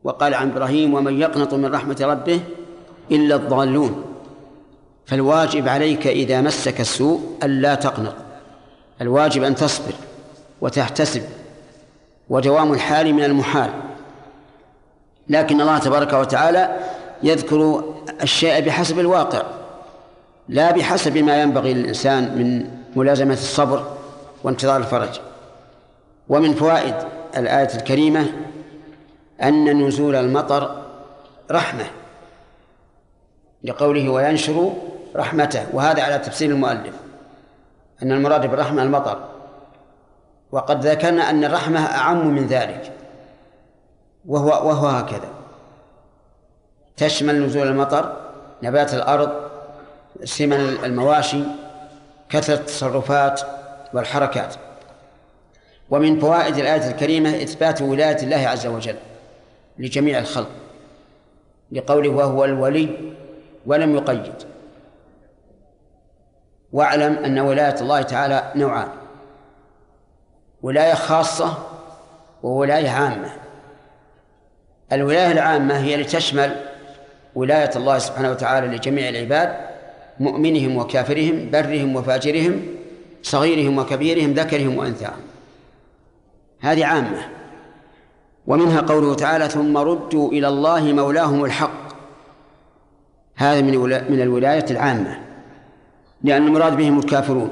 وقال عن إبراهيم ومن يقنط من رحمة ربه إلا الضالون. فالواجب عليك إذا مسك السوء ألا تقنط، الواجب أن تصبر وتحتسب، ودوام الحال من المحال. لكن الله تبارك وتعالى يذكر الشيء بحسب الواقع لا بحسب ما ينبغي للإنسان من ملازمة الصبر وانتظار الفرج. ومن فوائد الآية الكريمة أن نزول المطر رحمة، لقوله وينشر رحمته، وهذا على تفسير المؤلف أن المراد بالرحمة المطر، وقد ذكرنا أن الرحمة أعم من ذلك، وهو هكذا. تشمل نزول المطر، نبات الأرض، سمن المواشي، كثرة التصرفات والحركات. ومن فوائد الآية الكريمة إثبات ولاية الله عز وجل لجميع الخلق لقوله وهو الولي ولم يقيد. واعلم أن ولاية الله تعالى نوعان: ولاية خاصة وولاية عامة. الولاية العامة هي لتشمل ولاية الله سبحانه وتعالى لجميع العباد مؤمنهم وكافرهم، برهم وفاجرهم، صغيرهم وكبيرهم، ذكرهم وأنثاهم، هذه عامة. ومنها قوله تعالى ثم ردوا إلى الله مولاهم الحق، هذا من الولاية العامة لأن المراد بهم الكافرون.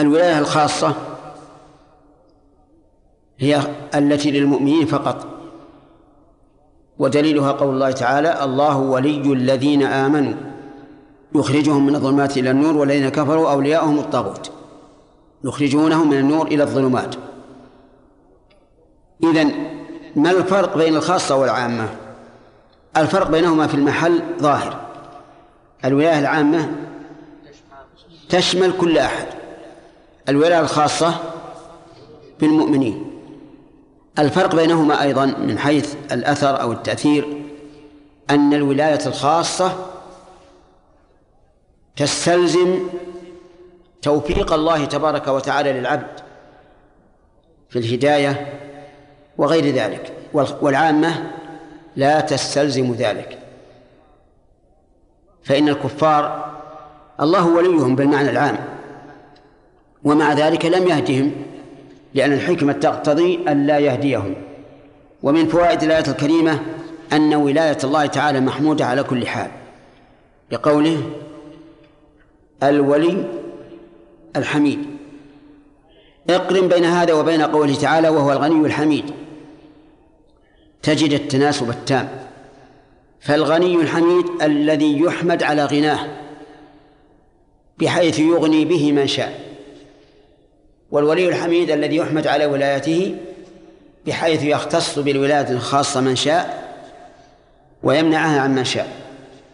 الولاية الخاصة هي التي للمؤمنين فقط، ودليلها قول الله تعالى الله ولي الذين آمنوا يخرجهم من الظلمات إلى النور والذين كفروا أولياؤهم الطاغوت يخرجونهم من النور إلى الظلمات. إذن ما الفرق بين الخاصة والعامة؟ الفرق بينهما في المحل ظاهر: الولاية العامة تشمل كل أحد، الولاية الخاصة بالمؤمنين. الفرق بينهما أيضا من حيث الأثر أو التأثير أن الولاية الخاصة تستلزم توفيق الله تبارك وتعالى للعبد في الهداية وغير ذلك، والعامة لا تستلزم ذلك، فإن الكفار الله وليهم بالمعنى العام، ومع ذلك لم يهدهم لأن الحكمة تقتضي أن لا يهديهم. ومن فوائد الآية الكريمة أن ولاية الله تعالى محمودة على كل حال بقوله الولي الحميد. اقرن بين هذا وبين قوله تعالى وهو الغني الحميد، تجد التناسب التام، فالغني الحميد الذي يحمد على غناه بحيث يغني به من شاء، والولي الحميد الذي يحمد على ولايته بحيث يختص بالولاية الخاصة من شاء ويمنعها عن من شاء.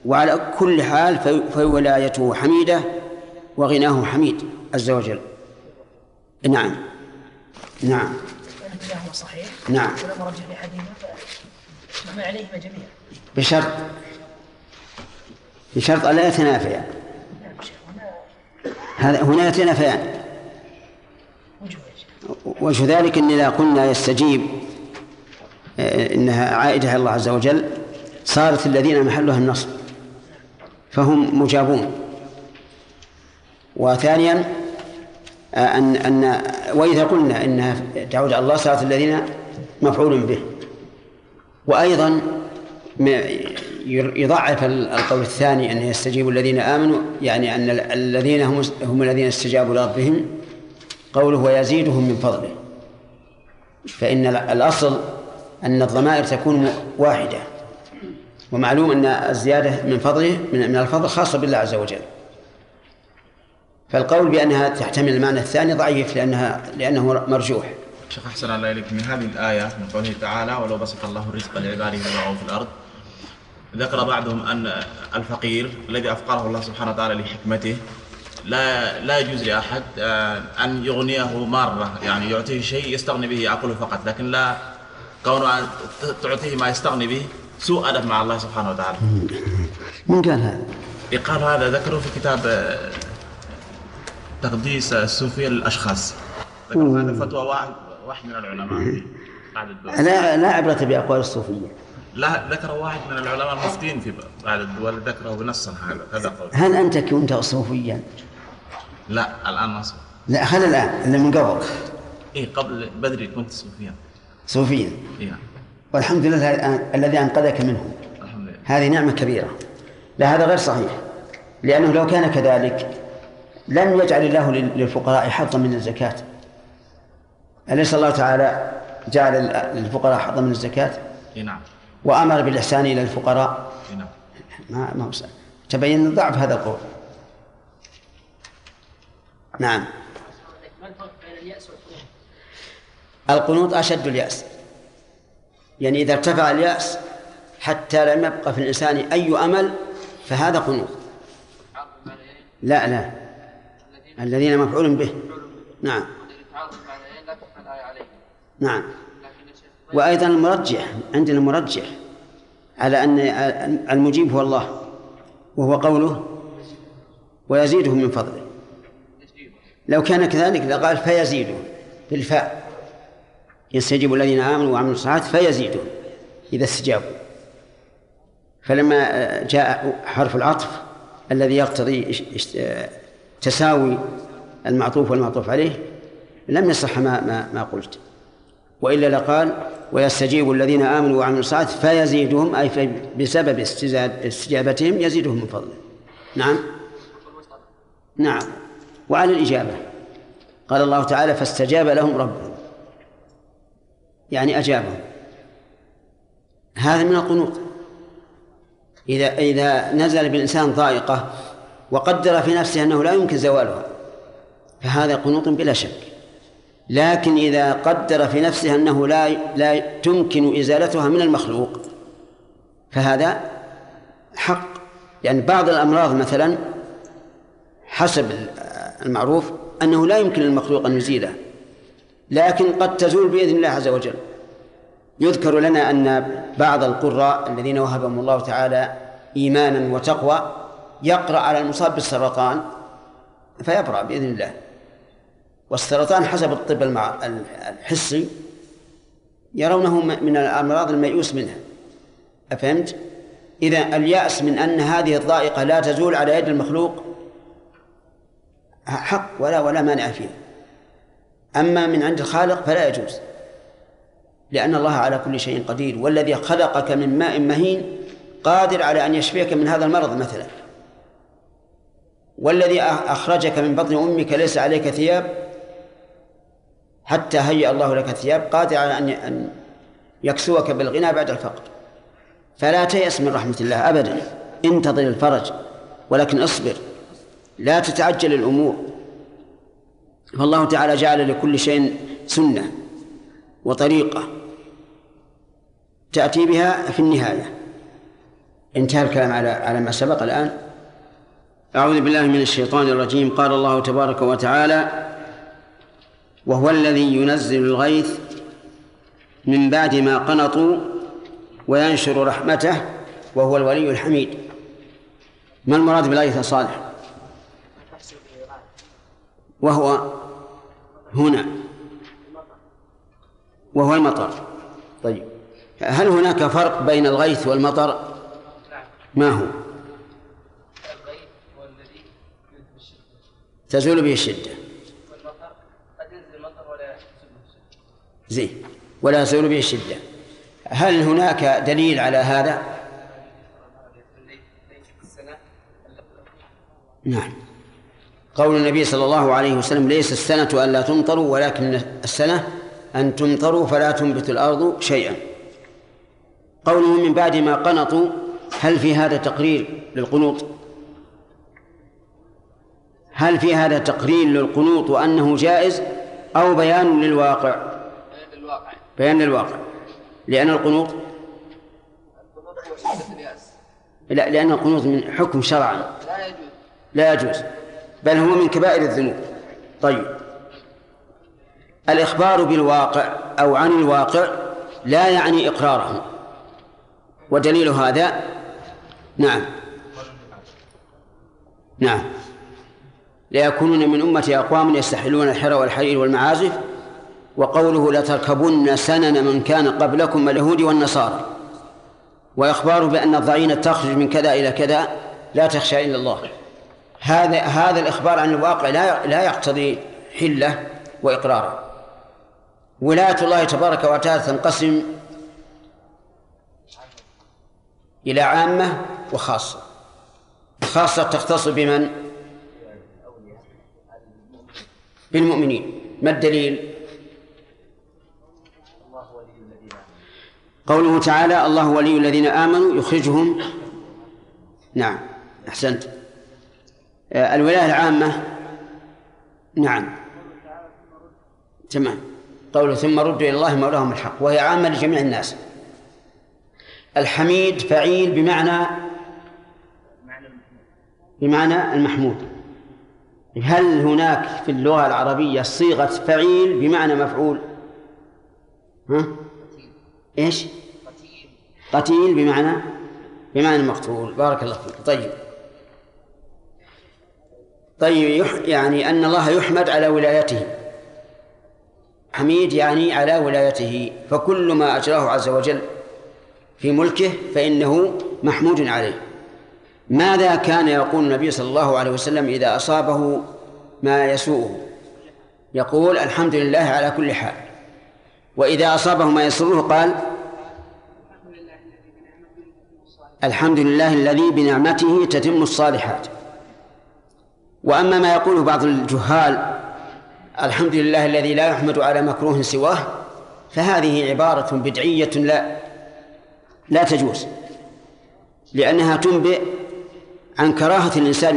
وعلى كل حال فولايته حميدة وغناه حميد عز وجل. نعم نعم صحيح. نعم بشرط ألا يتنافيان. هنا يتنافيان، وجه ذلك أن إذا قلنا يستجيب إنها عائدة إلى الله عز وجل صارت الذين محلها النصب فهم مجابون. وثانيا أن وإذا قلنا إنها تعود على الله صارت الذين مفعول به. وأيضا يضعف القول الثاني أن يستجيب الذين آمنوا، يعني أن الذين هم الذين استجابوا لربهم، قوله ويزيدهم من فضله، فإن الأصل أن الضمائر تكون واحدة، ومعلوم أن الزيادة من فضله من الفضل خاصة بالله عز وجل. فالقول بأنها تحتمل المعنى الثاني ضعيف لأنه مرجوح. شيخ أحسن الله إليك، من هذه الآية من قوله تعالى ولو بسط الله الرزق لعباده لبغوا في الأرض، ذكر بعضهم أن الفقير الذي أفقره الله سبحانه وتعالى لحكمته لا يجوز لأحد أن يغنيه مرة، يعني يعطيه شيء يستغني به يأكله فقط، لكن لا كونه تعطيه ما يستغني به سوء أدب مع الله سبحانه وتعالى. من قال هذا؟ يقال هذا ذكره في كتاب تقديس السوفية للأشخاص، ذكر هذا فتوى واحد من العلماء. لا عبرة بأقوال الصوفية، لا ذكر واحد من العلماء المفتين في بعض الدول ذكره بنص هذا قول. هل أنت كنت صوفيا؟ لا الآن ما صوف. لا هل الآن اللي من قبل؟ إيه قبل بدري كنت صوفيا. إيه. والحمد لله الذي أنقذك منهم. الحمد لله. هذه نعمة كبيرة. لا هذا غير صحيح، لأنه لو كان كذلك لم يجعل الله للفقراء حظا من الزكاة. أليس الله تعالى جعل للفقراء حظا من الزكاة؟ إيه نعم. وأمر بالإحسان إلى الفقراء. ما تبين ضعف هذا القول. نعم. القنوط أشد اليأس، يعني إذا ارتفع اليأس حتى لم يبقى في الإنسان أي أمل فهذا قنوط. لا الذين مفعول به. نعم نعم. وأيضا المرجح عندنا، المرجح على أن المجيب هو الله وهو قوله ويزيده من فضله. لو كان كذلك لقال فيزيده بالفاء، يستجيب الذين آمنوا وعملوا الصالحات فيزيده إذا استجابوا، فلما جاء حرف العطف الذي يقتضي تساوي المعطوف والمعطوف عليه لم يصح ما قلت، وإلا لقال ويستجيب الذين آمنوا وعملوا الصالحات فيزيدهم، أي بسبب استجابتهم يزيدهم من فضله. نعم نعم. وعلى الإجابة قال الله تعالى فاستجاب لهم ربهم، يعني أجابهم، هذا من القنوط. إذا نزل بالإنسان ضائقة وقدر في نفسه أنه لا يمكن زوالها فهذا قنوط بلا شك، لكن إذا قدر في نفسه أنه لا تمكن إزالتها من المخلوق فهذا حق. يعني بعض الأمراض مثلا حسب المعروف أنه لا يمكن للمخلوق أن يزيله، لكن قد تزول بإذن الله عز وجل. يذكر لنا أن بعض القراء الذين وهبهم الله تعالى إيمانا وتقوى يقرأ على المصاب بالسرطان فيبرأ بإذن الله، والسرطان حسب الطب الحسي يرونه من الأمراض الميؤوس منها. أفهمت؟ إذن اليأس من أن هذه الضائقة لا تزول على يد المخلوق حق ولا مانع فيه، أما من عند الخالق فلا يجوز، لأن الله على كل شيء قدير، والذي خلقك من ماء مهين قادر على أن يشفيك من هذا المرض مثلا، والذي أخرجك من بطن أمك ليس عليك ثياب حتى هيأ الله لك ثياب قادر على أن يكسوك بالغنى بعد الفقر. فلا تيأس من رحمة الله أبدا، انتظر الفرج ولكن اصبر، لا تتعجل الأمور، فالله تعالى جعل لكل شيء سنة وطريقة تأتي بها في النهاية. انتهى الكلام على ما سبق. الآن أعوذ بالله من الشيطان الرجيم. قال الله تبارك وتعالى وهو الذي ينزل الغيث من بعد ما قنطوا وينشر رحمته وهو الولي الحميد. ما المراد بالغيث صالح؟ وهو هنا وهو المطر. طيب، هل هناك فرق بين الغيث والمطر؟ ما هو؟ الغيث هو الذي يذهب الشدة تزول به الشدة، والمطر قد ينزل المطر ولا يزول الشدة. زين، ولا يزول به الشدة. هل هناك دليل على هذا؟ نعم، قول النبي صلى الله عليه وسلم ليس السنة أن لا تمطروا ولكن السنة أن تمطروا فلا تنبت الأرض شيئا. قوله من بعد ما قنطوا، هل في هذا تقرير للقنوط؟ هل في هذا تقرير للقنوط وأنه جائز أو بيان للواقع؟ بيان للواقع، لأن القنوط لا، لأن القنوط من حكم شرعا لا يجوز، بل هو من كبائر الذنوب. طيب، الإخبار بالواقع أو عن الواقع لا يعني إقراره، ودليل هذا نعم ليكونون من أمتي أقوام يستحلون الحرى والحرير والمعازف، وقوله لتركبن سنن من كان قبلكم من اليهود والنصارى، وإخبار بأن الضعينة تخرج من كذا إلى كذا لا تخشى إلا الله. هذا الإخبار عن الواقع لا يقتضي حلة وإقراره. ولاية الله تبارك وتعالى تنقسم إلى عامة وخاصة. الخاصة تختص بمن؟ بالمؤمنين. ما الدليل؟ قوله تعالى الله ولي الذين آمنوا يخرجهم. نعم أحسنت. الولاية العامة نعم تمام. قوله ثم ردوا إلى الله مولاهم الحق، وهي عامة لجميع الناس. الحميد فعيل بمعنى المحمود. هل هناك في اللغة العربية صيغة فعيل بمعنى مفعول؟ ها؟ إيش؟ قتيل بمعنى مقتول. بارك الله فيك. طيب يعني أن الله يحمد على ولايته. حميد يعني على ولايته، فكل ما أجراه عز وجل في ملكه فإنه محمود عليه. ماذا كان يقول النبي صلى الله عليه وسلم إذا أصابه ما يسوءه؟ يقول الحمد لله على كل حال. وإذا أصابه ما يسره قال الحمد لله الذي بنعمته تتم الصالحات. وأما ما يقوله بعض الجهال الحمد لله الذي لا يحمد على مكروه سواه فهذه عبارة بدعية لا تجوز، لأنها تنبئ عن كراهة الإنسان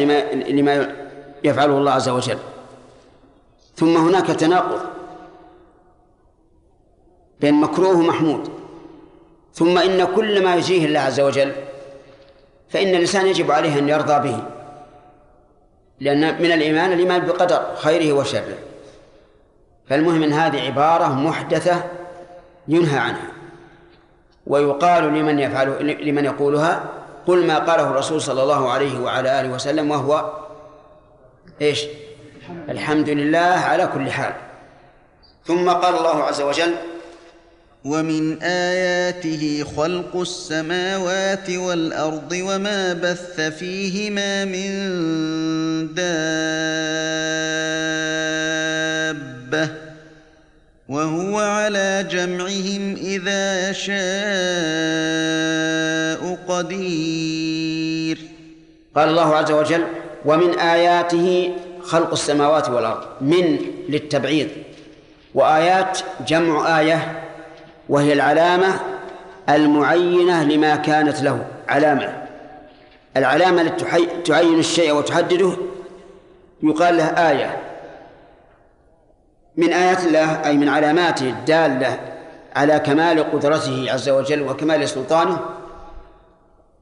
لما يفعله الله عز وجل. ثم هناك تناقض بين مكروه ومحمود. ثم إن كل ما يجيه الله عز وجل فإن الإنسان يجب عليه أن يرضى به، لأن من الإيمان بقدر خيره وشره. فالمهم أن هذه عبارة محدثة ينهى عنها، ويقال لمن يقولها قل ما قاله الرسول صلى الله عليه وعلى آله وسلم، وهو إيش؟ الحمد لله على كل حال. ثم قال الله عز وجل وَمِنْ آيَاتِهِ خَلْقُ السَّمَاوَاتِ وَالْأَرْضِ وَمَا بَثَّ فِيهِمَا مِنْ دَابَّةٍ وَهُوَ عَلَى جَمْعِهِمْ إِذَا شَاءَ قَدِيرٌ. قال الله عز وجل وَمِنْ آيَاتِهِ خَلْقُ السَّمَاوَاتِ وَالْأَرْضِ. من للتبعيض، وآيات جمع آية، وهي العلامة المعينة لما كانت له علامة. العلامة التي تعين الشيء وتحدده يقال له آية. من آيات الله أي من علاماته الدالة على كمال قدرته عز وجل وكمال سلطانه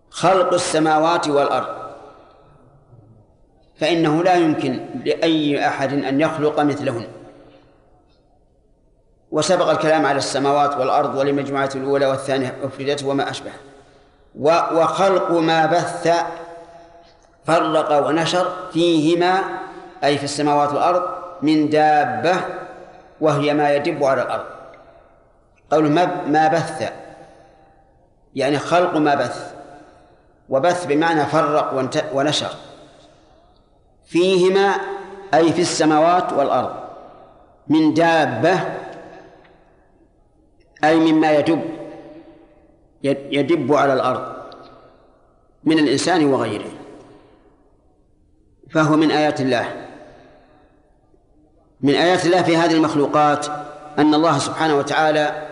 خلق السماوات والأرض، فإنه لا يمكن لأي أحد أن يخلق مثلهن. وسبق الكلام على السماوات والأرض ولمجموعة الأولى والثانية أفردته وما أشبه. وخلق ما بث فرق ونشر فيهما أي في السماوات والأرض من دابة، وهي ما يدب على الأرض. قوله ما بث يعني خلق ما بث، وبث بمعنى فرق ونشر. فيهما أي في السماوات والأرض من دابة أي مما يدب على الأرض من الإنسان وغيره، فهو من آيات الله. من آيات الله في هذه المخلوقات أن الله سبحانه وتعالى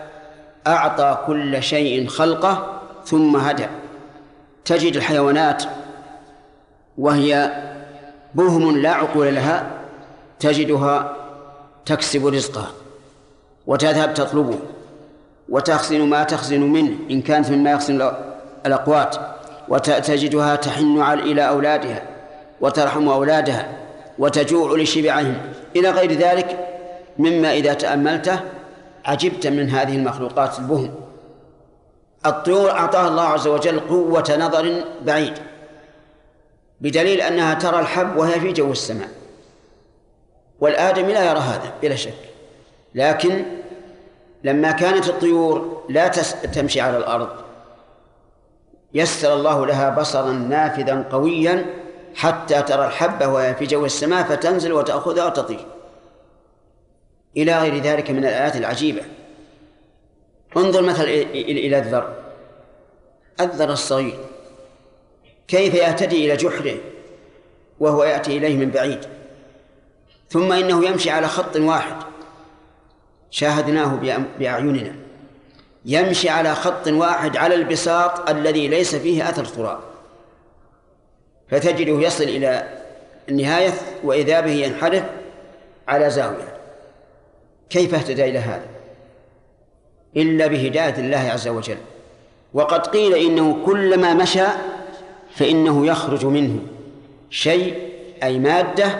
أعطى كل شيء خلقه ثم هدى. تجد الحيوانات وهي بهم لا عقول لها تجدها تكسب رزقها وتذهب تطلبه وتخزن ما تخزن منه إن كانت مما يخزن الأقوات، وتجدها تحن إلى أولادها وترحم أولادها وتجوع لشبعهم إلى غير ذلك مما إذا تأملته عجبت من هذه المخلوقات البهم. الطيور أعطاها الله عز وجل قوة نظر بعيد بدليل أنها ترى الحب وهي في جو السماء، والآدمي لا يرى هذا بلا شك. لكن لما كانت الطيور لا تمشي على الأرض يسر الله لها بصراً نافذاً قوياً حتى ترى الحبة وهي في جو السماء فتنزل وتأخذها وتطير إلى غير ذلك من الآيات العجيبة. انظر مثلا إلى الذر الصغير كيف يهتدي إلى جحره وهو يأتي إليه من بعيد، ثم إنه يمشي على خط واحد شاهدناه بأعيننا، يمشي على خط واحد على البساط الذي ليس فيه أثر تراب، فتجده يصل إلى النهاية وإذا به ينحرف على زاوية. كيف اهتدى إلى هذا إلا بهداية الله عز وجل وقد قيل إنه كلما مشى فإنه يخرج منه شيء أي مادة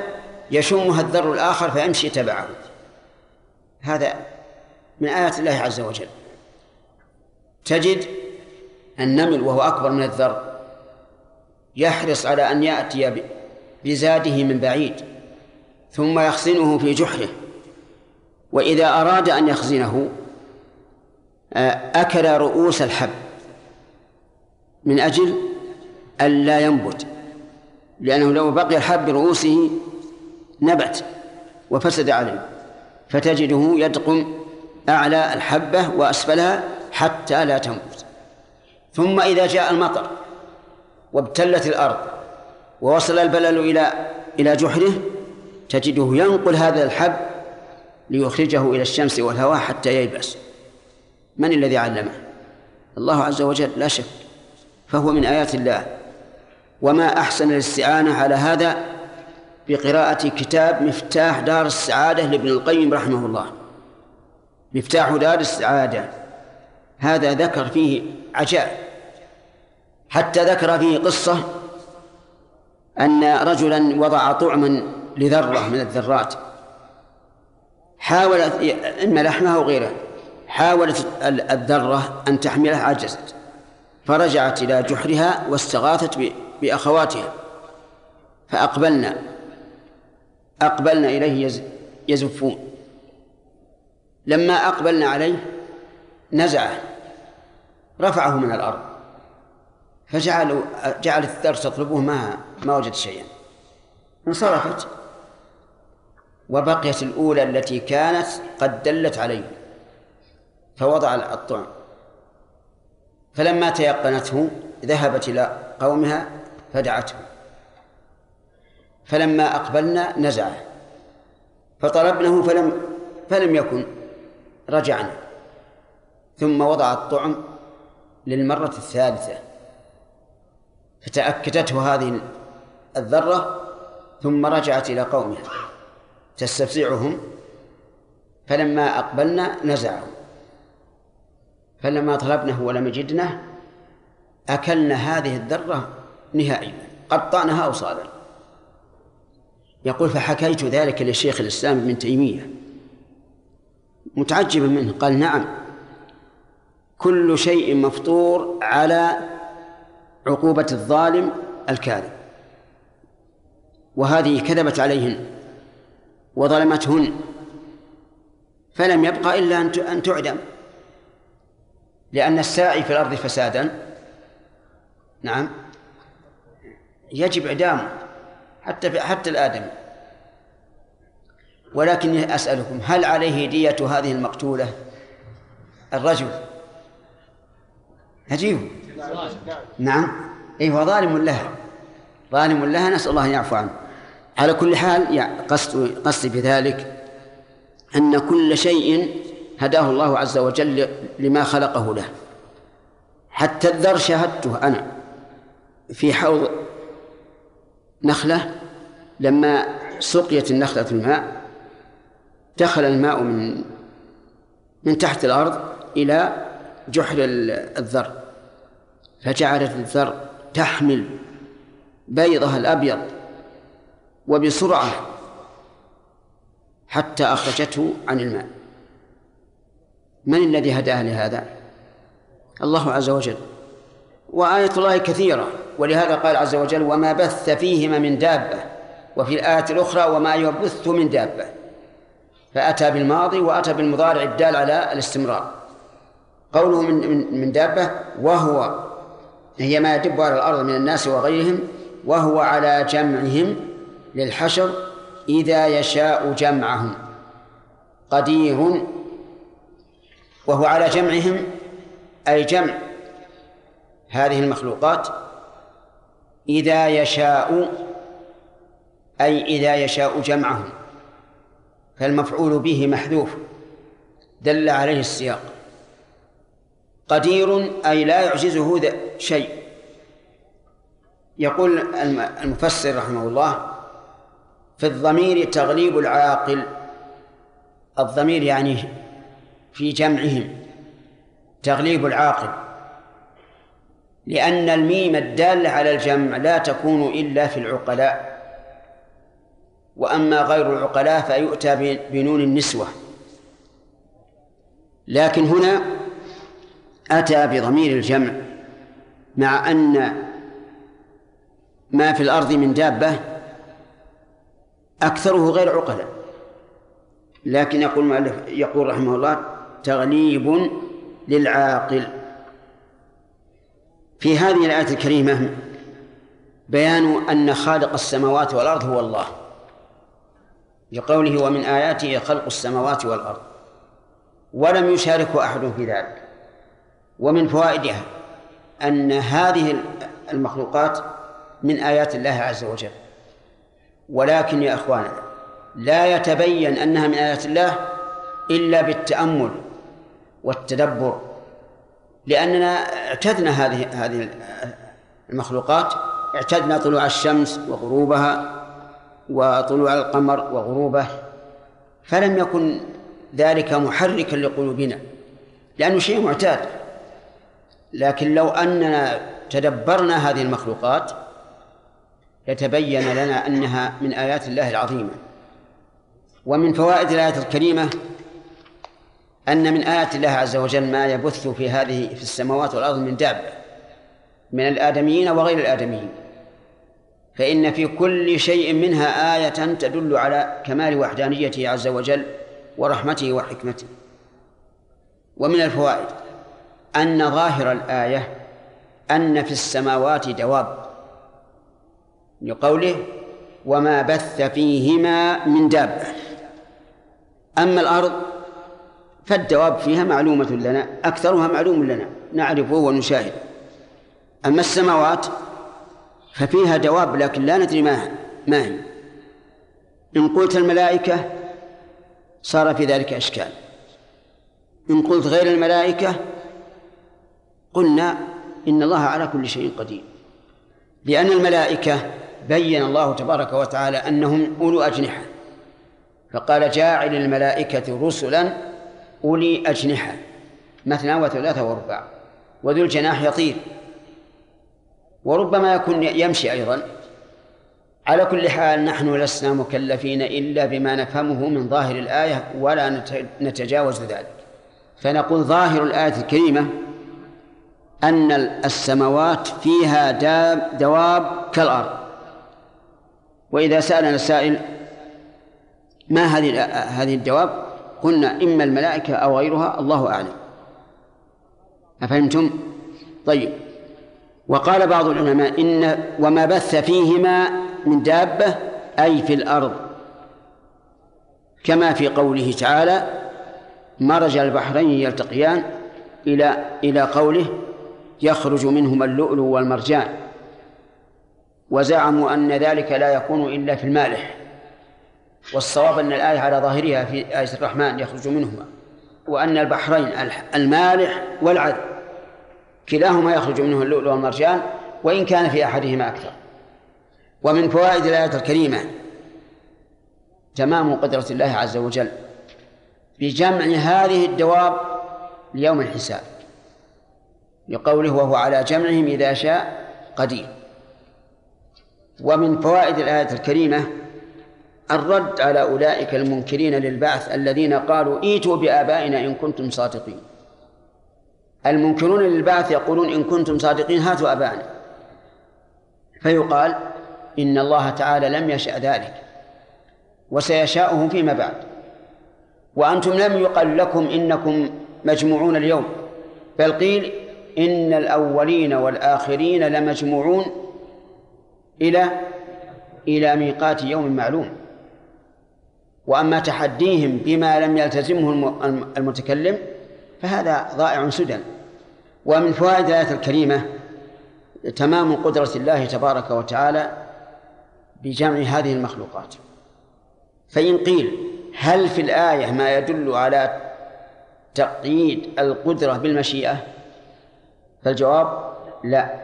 يشمها الذر الآخر فيمشي تبعه. هذا من آيات الله عز وجل. تجد النمل وهو أكبر من الذر يحرص على أن يأتي بزاده من بعيد ثم يخزنه في جحره، وإذا أراد أن يخزنه أكل رؤوس الحب من أجل ألا ينبت، لأنه لو بقي الحب برؤوسه نبت وفسد عليه، فتجده يدقم أعلى الحبة وأسفلها حتى لا تنبت. ثم إذا جاء المطر وابتلت الأرض ووصل البلل إلى جحره تجده ينقل هذا الحب ليخرجه إلى الشمس والهواء حتى ييبس. من الذي علمه؟ الله عز وجل لا شك، فهو من آيات الله. وما أحسن الاستعانة على هذا بقراءة كتاب مفتاح دار السعادة لابن القيم رحمه الله. مفتاح دار السعادة هذا ذكر فيه عجائب، حتى ذكر فيه قصة أن رجلا وضع طعما لذرة من الذرات، حاولت إما لحمها أو غيرها، حاولت الذرة أن تحملها عجزت، فرجعت إلى جحرها واستغاثت بأخواتها فأقبلنا إليه يزفون. لما أقبلنا عليه نزعه، رفعه من الأرض، فجعل الذر تطلبه ما وجد شيئا، انصرفت وبقيت الأولى التي كانت قد دلت عليه فوضع الطعم. فلما تيقنته ذهبت إلى قومها فدعته، فلما أقبلنا نزعه فطلبناه فلم يكن، رجعنا ثم وضع الطعم للمرة الثالثة، فتأكدته هذه الذرة ثم رجعت إلى قومها تستفزعهم، فلما أقبلنا نزعه، فلما طلبناه ولم يجدنه أكلنا هذه الذرة نهائيا، قطعناها أوصالا. يقول فحكيت ذلك لشيخ الإسلام ابن تيمية متعجبا منه، قال نعم، كل شيء مفطور على عقوبة الظالم الكاذب، وهذه كذبت عليهن وظلمتهن فلم يبقى إلا أن تعدم، لأن الساعي في الأرض فسادا نعم يجب إعدامه حتى الآدمي. ولكني أسألكم، هل عليه دية هذه المقتولة الرجل؟ أجيبه نعم، أيوه ظالم لها، ظالم لها، نسأل الله أن يعفو عنه. على كل حال يعني قصدي بذلك أن كل شيء هداه الله عز وجل لما خلقه له. حتى الذر شاهدته أنا في حوض نخلة، لما سقيت النخلة الماء دخل الماء من تحت الأرض إلى جحر الذر، فجعلت الذر تحمل بيضها الأبيض وبسرعة حتى أخرجته عن الماء. من الذي هداه لهذا؟ الله عز وجل. وآية الله كثيرة، ولهذا قال عز وجل وما بث فيهما من دابة، وفي الآية الأخرى وما يبث من دابة، فأتى بالماضي وأتى بالمضارع الدال على الاستمرار. قوله من دابة وهو هي ما يدب على الأرض من الناس وغيرهم، وهو على جمعهم للحشر إذا يشاء جمعهم قدير. وهو على جمعهم أي جمع هذه المخلوقات إذا يشاء، أي إذا يشاء جمعهم، فالمفعول به محذوف دل عليه السياق. قدير أي لا يعجزه شيء. يقول المفسر رحمه الله في الضمير تغليب العاقل، الضمير يعني في جمعهم تغليب العاقل، لأن الميم الدالة على الجمع لا تكون إلا في العقلاء، وأما غير العقلاء فيؤتى بنون النسوة. لكن هنا أتى بضمير الجمع، مع أن ما في الأرض من دابة أكثره غير عقلاء، لكن يقول رحمه الله تغليب للعاقل. في هذه الآية الكريمة بيان أن خالق السماوات والأرض هو الله، بقوله ومن آياته خلق السماوات والأرض، ولم يشارك أحد في ذلك. ومن فوائدها أن هذه المخلوقات من آيات الله عز وجل، ولكن يا أخوانا لا يتبين أنها من آيات الله إلا بالتأمل والتدبر، لأننا اعتدنا هذه المخلوقات، اعتدنا طلوع الشمس وغروبها وطلوع القمر وغروبه، فلم يكن ذلك محركا لقلوبنا لأنه شيء معتاد. لكن لو أننا تدبرنا هذه المخلوقات يتبين لنا أنها من آيات الله العظيمة. ومن فوائد الآية الكريمة أن من آيات الله عز وجل ما يبث في السماوات والأرض من دابة من الآدميين وغير الآدميين، فإن في كل شيء منها آية تدل على كمال وحدانيته عز وجل ورحمته وحكمته. ومن الفوائد أن ظاهر الآية أن في السماوات دواب، لقوله وما بث فيهما من دابة. أما الأرض فالدواب فيها معلومة لنا، أكثرها معلوم لنا نعرفه ونشاهد. أما السماوات ففيها دواب لكن لا ندري ما هي. إن قلت الملائكة صار في ذلك إشكال، إن قلت غير الملائكة قلنا إن الله على كل شيء قدير، لأن الملائكة بيّن الله تبارك وتعالى أنهم أولو أجنحة، فقال جاعل الملائكة رسلاً أولي أجنحة مثنى وثلاثة ورباع، وذو الجناح يطير، وربما يكون يمشي أيضا. على كل حال نحن لسنا مكلفين إلا بما نفهمه من ظاهر الآية ولا نتجاوز ذلك. فنقول ظاهر الآية الكريمة أن السماوات فيها دواب كالأرض. وإذا سألنا السائل ما هذه الدواب قلنا إما الملائكة أو غيرها، الله أعلم. أفهمتم؟ طيب. وقال بعض العلماء إن وما بث فيهما من دابة أي في الأرض، كما في قوله تعالى مرج البحرين يلتقيان إلى قوله يخرج منهما اللؤلؤ والمرجان، وزعموا أن ذلك لا يكون إلا في المالح. والصواب أن الآية على ظاهرها في آية الرحمن يخرج منهما، وأن البحرين المالح والعذب كلاهما يخرج منه اللؤلؤ والمرجان، وإن كان في أحدهما أكثر. ومن فوائد الآية الكريمة تمام قدرة الله عز وجل بجمع هذه الدواب ليوم الحساب، لقوله وهو على جمعهم إذا شاء قدير. ومن فوائد الآية الكريمة الرد على أولئك المنكرين للبعث الذين قالوا ايتوا بآبائنا إن كنتم صادقين. المنكرون للبعث يقولون إن كنتم صادقين هاتوا آبائنا، فيقال إن الله تعالى لم يشأ ذلك وسيشاؤه فيما بعد، وأنتم لم يقل لكم إنكم مجموعون اليوم، بل قيل إن الأولين والآخرين لمجموعون إلى ميقات يوم معلوم. وأما تحديهم بما لم يلتزمه المتكلم فهذا ضائع سدى. ومن فوائد الآية الكريمة تمام قدرة الله تبارك وتعالى بجمع هذه المخلوقات. فإن قيل هل في الآية ما يدل على تقييد القدرة بالمشيئة؟ فالجواب لا،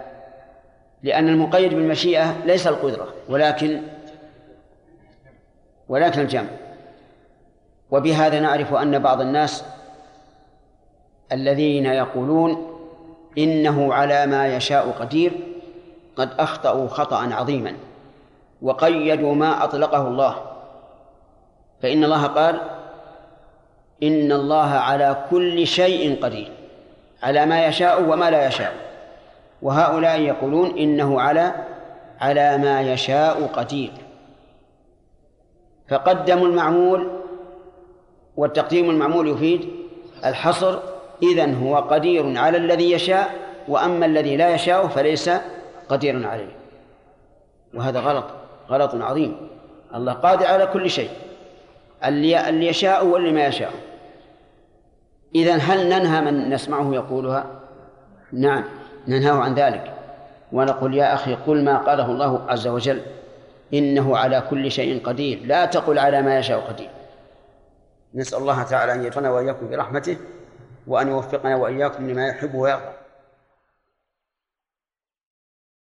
لأن المقيد بالمشيئة ليس القدرة ولكن الجمع. وبهذا نعرف أن بعض الناس الذين يقولون إنه على ما يشاء قدير. قد أخطأوا خطأ عظيما وقيدوا ما أطلقه الله، فإن الله قال إن الله على كل شيء قدير، على ما يشاء وما لا يشاء، وهؤلاء يقولون إنه على ما يشاء قدير، فقدموا المعمول، والتقديم المعمول يفيد الحصر، إذن هو قدير على الذي يشاء، وأما الذي لا يشاء فليس قدير عليه، وهذا غلط عظيم. الله قادر على كل شيء، اللي يشاء واللي ما يشاء. إذن هل ننهى من نسمعه يقولها؟ نعم، ننهاه عن ذلك ونقول يا أخي قل ما قاله الله عز وجل إنه على كل شيء قدير، لا تقل على ما يشاء قدير. نسأل الله تعالى أن يجعلنا وإياكم برحمته، وأن يوفقنا وإياكم لما يحب ويرضى.